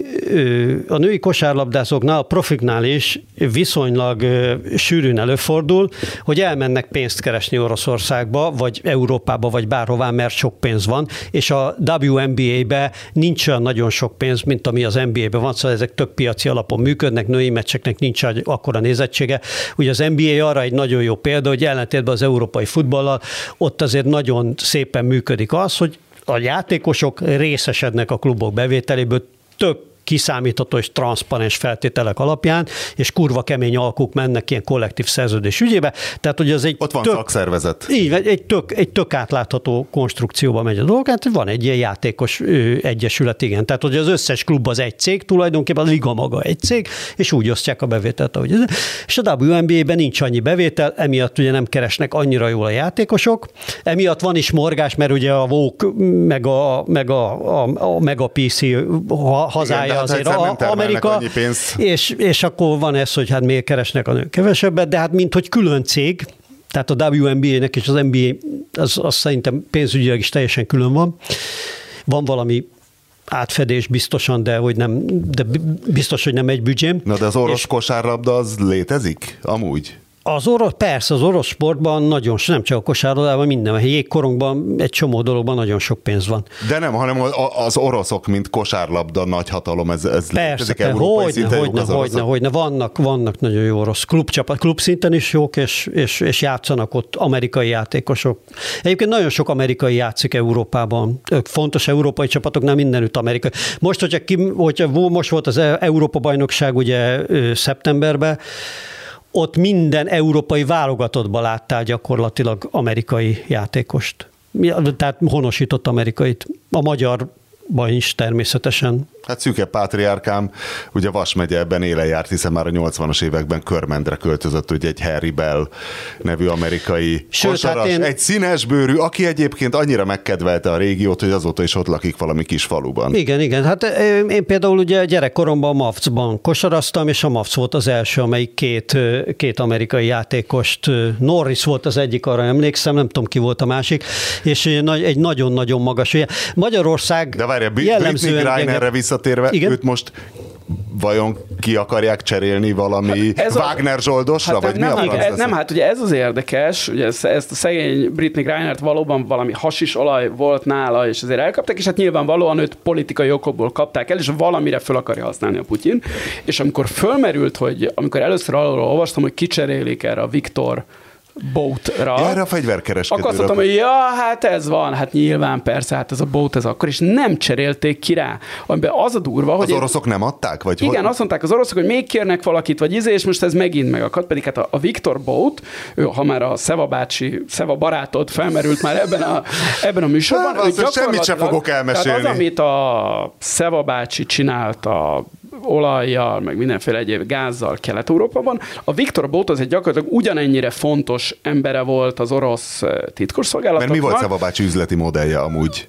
a női kosárlabdázóknál, a profiknál is viszonylag sűrűn előfordul, hogy elmennek pénzt keresni Oroszországba, vagy Európába, vagy bárhová, mert sok pénz van, és a dupla vé en bé á-be nincs olyan nagyon sok pénz, mint ami az en bé á-ben van, szóval ezek több piaci alapon működnek, női meccseknek nincs akkora nézettsége. Ugye az en bé á arra egy nagyon jó példa, hogy ellentétben az európai futballal ott azért nagyon szépen működik az, hogy a játékosok részesednek a klubok bevételéből, több kiszámítható és transzparens feltételek alapján, és kurva kemény alkuk mennek ilyen kollektív szerződés ügyébe. Tehát, hogy az egy ott van tök, szakszervezet. Így, egy tök, egy tök átlátható konstrukcióba megy a dolog, hát van egy ilyen játékos egyesület, igen. Tehát, hogy az összes klub az egy cég, tulajdonképpen a liga maga egy cég, és úgy osztják a bevételt, ahogy ez. És a dupla vé en bé-ben nincs annyi bevétel, emiatt ugye nem keresnek annyira jól a játékosok, emiatt van is morgás, mert ugye a vók meg a, meg a, a, a, meg a pé cé hazája igen, azért hát a, Amerika, és, és akkor van ez, hogy hát miért keresnek a nők kevesebbet, de hát mint hogy külön cég, tehát a dupla vé en bé-nek és az en bé á, az, az szerintem pénzügyileg is teljesen külön van. Van valami átfedés biztosan, de hogy nem, de biztos, hogy nem egy büdzsém. Na de az orosz és kosárlabda az létezik amúgy? Az orosz, persze, az orosz sportban nagyon, nem csak a kosárlabdában, minden, a jégkorongban egy csomó dologban nagyon sok pénz van. De nem, hanem az oroszok, mint kosárlabda nagyhatalom, ez, ez persze, létezik te, európai hogyne, szinten. Hogyne, hogyne, hogyne, hogyne, vannak, vannak nagyon jó orosz klubcsapat, klubszinten is jók, és, és, és játszanak ott amerikai játékosok. Egyébként nagyon sok amerikai játszik Európában. Ők fontos európai csapatok, nem mindenütt amerikai. Most, hogyha, ki, hogyha most volt az Európa-bajnokság ugye szeptemberben, ott minden európai válogatottban láttál gyakorlatilag amerikai játékost. Tehát honosított amerikait. A magyarban is természetesen. Hát szűke pátriárkám, ugye Vas megye ebben élen járt, hiszen már a nyolcvanas években Körmendre költözött, ugye egy Harry Bell nevű amerikai Sőt, kosaras, hát én... egy színesbőrű, aki egyébként annyira megkedvelte a régiót, hogy azóta is ott lakik valami kis faluban. Igen, igen, hát én például ugye gyerekkoromban a Mavcban kosaraztam, és a Mavc volt az első, amelyik két, két amerikai játékost, Norris volt az egyik, arra emlékszem, nem tudom ki volt a másik, és egy nagyon-nagyon magas. Magyarország de várja, jellemzően... Britney Grinerre visz Térve, igen? Őt most vajon ki akarják cserélni valami hát Wagner Zsoldosra, hát vagy nem, mi a franc? Nem, hát ugye ez az érdekes, ugye ezt, ezt a szegény Britney Grinert valóban valami hasis olaj volt nála, és azért elkapták, és hát nyilvánvalóan őt politikai okokból kapták el, és valamire föl akarja használni a Putyin. És amikor fölmerült, hogy amikor először arról olvastam, hogy kicserélik erre a Viktor Boutra. Erre a fegyverkereskedőre. Akkor azt mondtam, hogy ja, hát ez van, hát nyilván persze, hát ez a Bout ez akkor, és nem cserélték ki rá. Amiben az a durva, hogy... Az oroszok én... nem adták? Vagy igen, hogy... azt mondták az oroszok, hogy még kérnek valakit, vagy izé, és most ez megint megakadt. Pedig hát a, a Viktor Bout, ő, ha már a Szeva bácsi, Szeva barátod felmerült már ebben a, ebben a műsorban. Nem, gyakorlatilag... semmit sem fogok elmesélni. Tehát az, amit a Szeva bácsi csinált a olajjal, meg mindenféle egyéb gázzal Kelet-Európában. A Viktor Bout az egy gyakorlatilag ugyanennyire fontos embere volt az orosz titkosszolgálatoknak. Mert mi volt Szava bácsi üzleti modellje amúgy?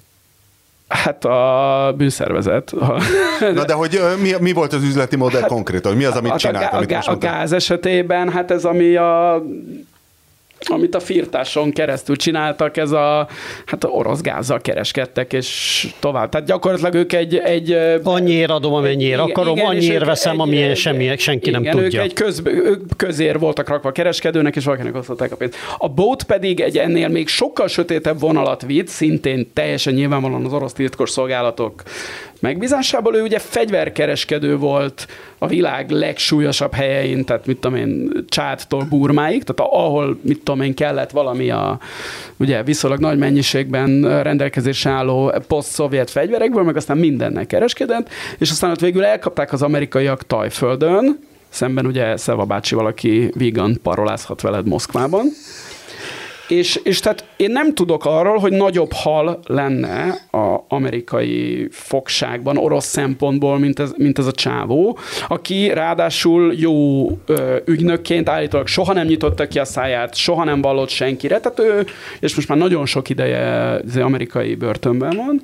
Hát a bűnszervezet. Na de hogy mi, mi volt az üzleti modell hát, konkrétan? Mi az, amit hát csinált? A, amit a, a gáz esetében, hát ez ami a... amit a firtáson keresztül csináltak, ez a hát orosz gázzal kereskedtek, és tovább. Tehát gyakorlatilag ők egy... egy annyiért adom, amennyiért akarom, igen, annyiért veszem, amilyen semmi, senki igen, nem tudja. Ők, köz, ők közér voltak rakva a kereskedőnek, és valakinek osztották a pénzt. A Bout pedig egy ennél még sokkal sötétebb vonalat vitt, szintén teljesen nyilvánvalóan az orosz titkos szolgálatok megbízásából. Ő ugye fegyverkereskedő volt a világ legsúlyosabb helyein, tehát mit tudom én, Csádtól Burmáig, tehát ahol mit tudom én, kellett valami a ugye viszonylag nagy mennyiségben rendelkezésre álló poszt-szovjet fegyverekből, meg aztán mindennel kereskedett, és aztán ott végül elkapták az amerikaiak Tajföldön, szemben ugye Szeva bácsi valaki vegan parolázhat veled Moszkvában. És, és tehát én nem tudok arról, hogy nagyobb hal lenne az amerikai fogságban orosz szempontból, mint ez, mint ez a csávó, aki ráadásul jó ö, ügynökként állítólag soha nem nyitotta ki a száját, soha nem vallott senkire, tehát ő, és most már nagyon sok ideje az amerikai börtönben van.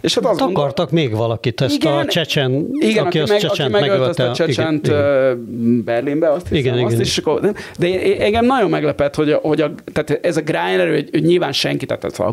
És hát azt akartak gondol... még valakit, ezt igen, a csecsen, igen, aki, aki, meg, aki megölt a csecsent igen, Berlinbe, azt hiszem, igen, azt igen. Is. De engem nagyon meglepett, hogy, hogy a, tehát ez a Griner, ő, ő nyilván senki, tehát a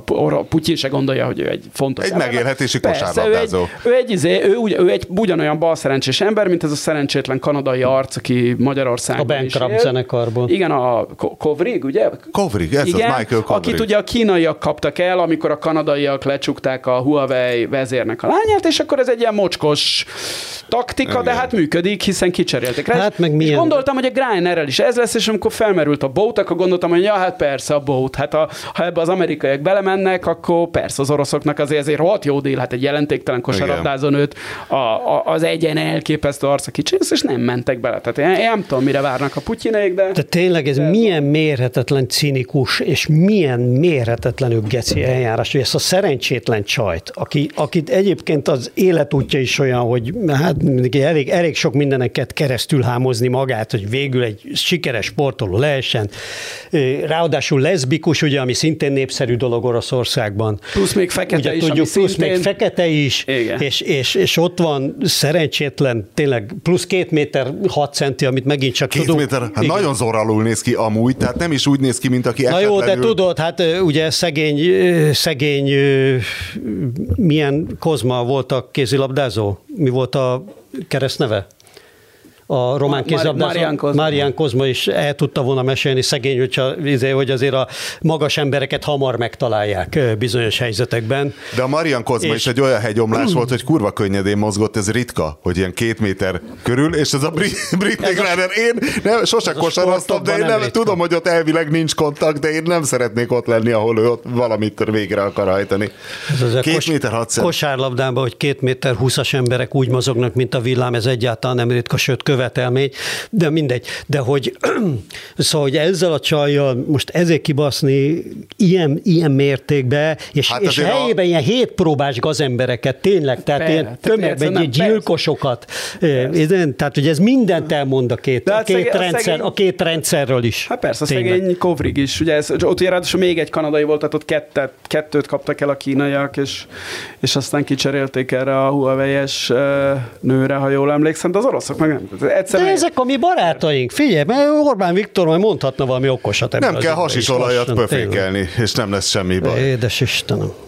Putyin se gondolja, hogy ő egy fontos egy ember. Megélhetési kosárlabdázó. Ő egy, ő, egy, izé, ő, ugy, ő egy ugyanolyan balszerencsés ember, mint ez a szerencsétlen kanadai arc, aki Magyarországon a is él. A Bankrupt zenekarból. Igen, a Kovrig, ugye? Kovrig, ez igen, az Michael Kovrig. Akit ugye a kínaiak kaptak el, amikor a kanadaiak lecsukták a Huawei vezérnek a lányát, és akkor ez egy ilyen mocskos taktika, igen. De hát működik, hiszen kicserélték rá. Hát meg milyen... És gondoltam, hogy a Grinerrel is ez lesz, és amikor felmerült a Bout, akkor gondoltam, hogy ja, hát persze a Bout Bout. Hát a, ha ebbe az amerikaiak belemennek, akkor persze az oroszoknak azért ezért volt jó díl, hát egy jelentéktelen kosarabdázon őt a, a, az egyen elképesztő arca kicsinsz, és nem mentek bele. Tehát én, én nem tudom, mire várnak a Putyinék, de... De tényleg ez de... milyen mérhetetlen cinikus, és milyen mérhetetlenül geci eljárás, hogy ezt a szerencsétlen csajt, aki, akit egyébként az életútja is olyan, hogy hát elég, elég sok mindeneket keresztül hámozni magát, hogy végül egy sikeres sportoló lehessen, ráadásul leszbikus, ugye, ami szintén népszerű dolog Oroszországban. Plusz még fekete ugye, is, tudjuk, plusz szintén... még fekete is, és, és, és ott van szerencsétlen, tényleg plusz két méter hat centi, amit megint csak két tudunk. Méter, hát igen. Nagyon zorralul néz ki amúgy, tehát nem is úgy néz ki, mint aki na esetlenül... Na jó, de tudod, hát ugye szegény, szegény milyen Kozma volt a kézilabdázó? Mi volt a keresztneve? A román kézilabdázó, Marián Kozma is el tudta volna mesélni, szegény, hogyha, hogy azért a magas embereket hamar megtalálják bizonyos helyzetekben. De a Marián Kozma és... is egy olyan hegyomlás volt, hogy kurva könnyedén mozgott, ez ritka, hogy ilyen két méter körül, és ez a Britney Griner, én nem, sose kosaraztam, de én nem, nem tudom, hogy ott elvileg nincs kontakt, de én nem szeretnék ott lenni, ahol ő ott valamit végre akar hajtani. Két kos, méter hatszer. Kosárlabdában, hogy két méter húszas emberek úgy mozognak, mint a villám, ez egyáltalán nem ritka, sőt, követelmény, de mindegy. De hogy, szóval, hogy ezzel a csajjal most ezért kibaszni ilyen, ilyen mértékben, és, hát és helyében a... ilyen hétpróbás gazembereket, tényleg, tehát persze, ilyen tömegben ilyen gyilkosokat. Persze. Tehát, hogy ez mindent elmond a két, a két, szegény, rendszer, a, szegény... a két rendszerről is. Hát persze, a szegény Kovrig is. Ugye ez, ott ráadásul még egy kanadai volt, tehát ott kettet, kettőt kaptak el a kínaiak, és, és aztán kicserélték erre a Huawei-es nőre, ha jól emlékszem, de az oroszok meg nem. De ezek a mi barátaink, figyelj, mert Orbán Viktor majd mondhatna valami okosat. Nem kell hasis olajat pöfékelni, és nem lesz semmi baj. Édes Istenem.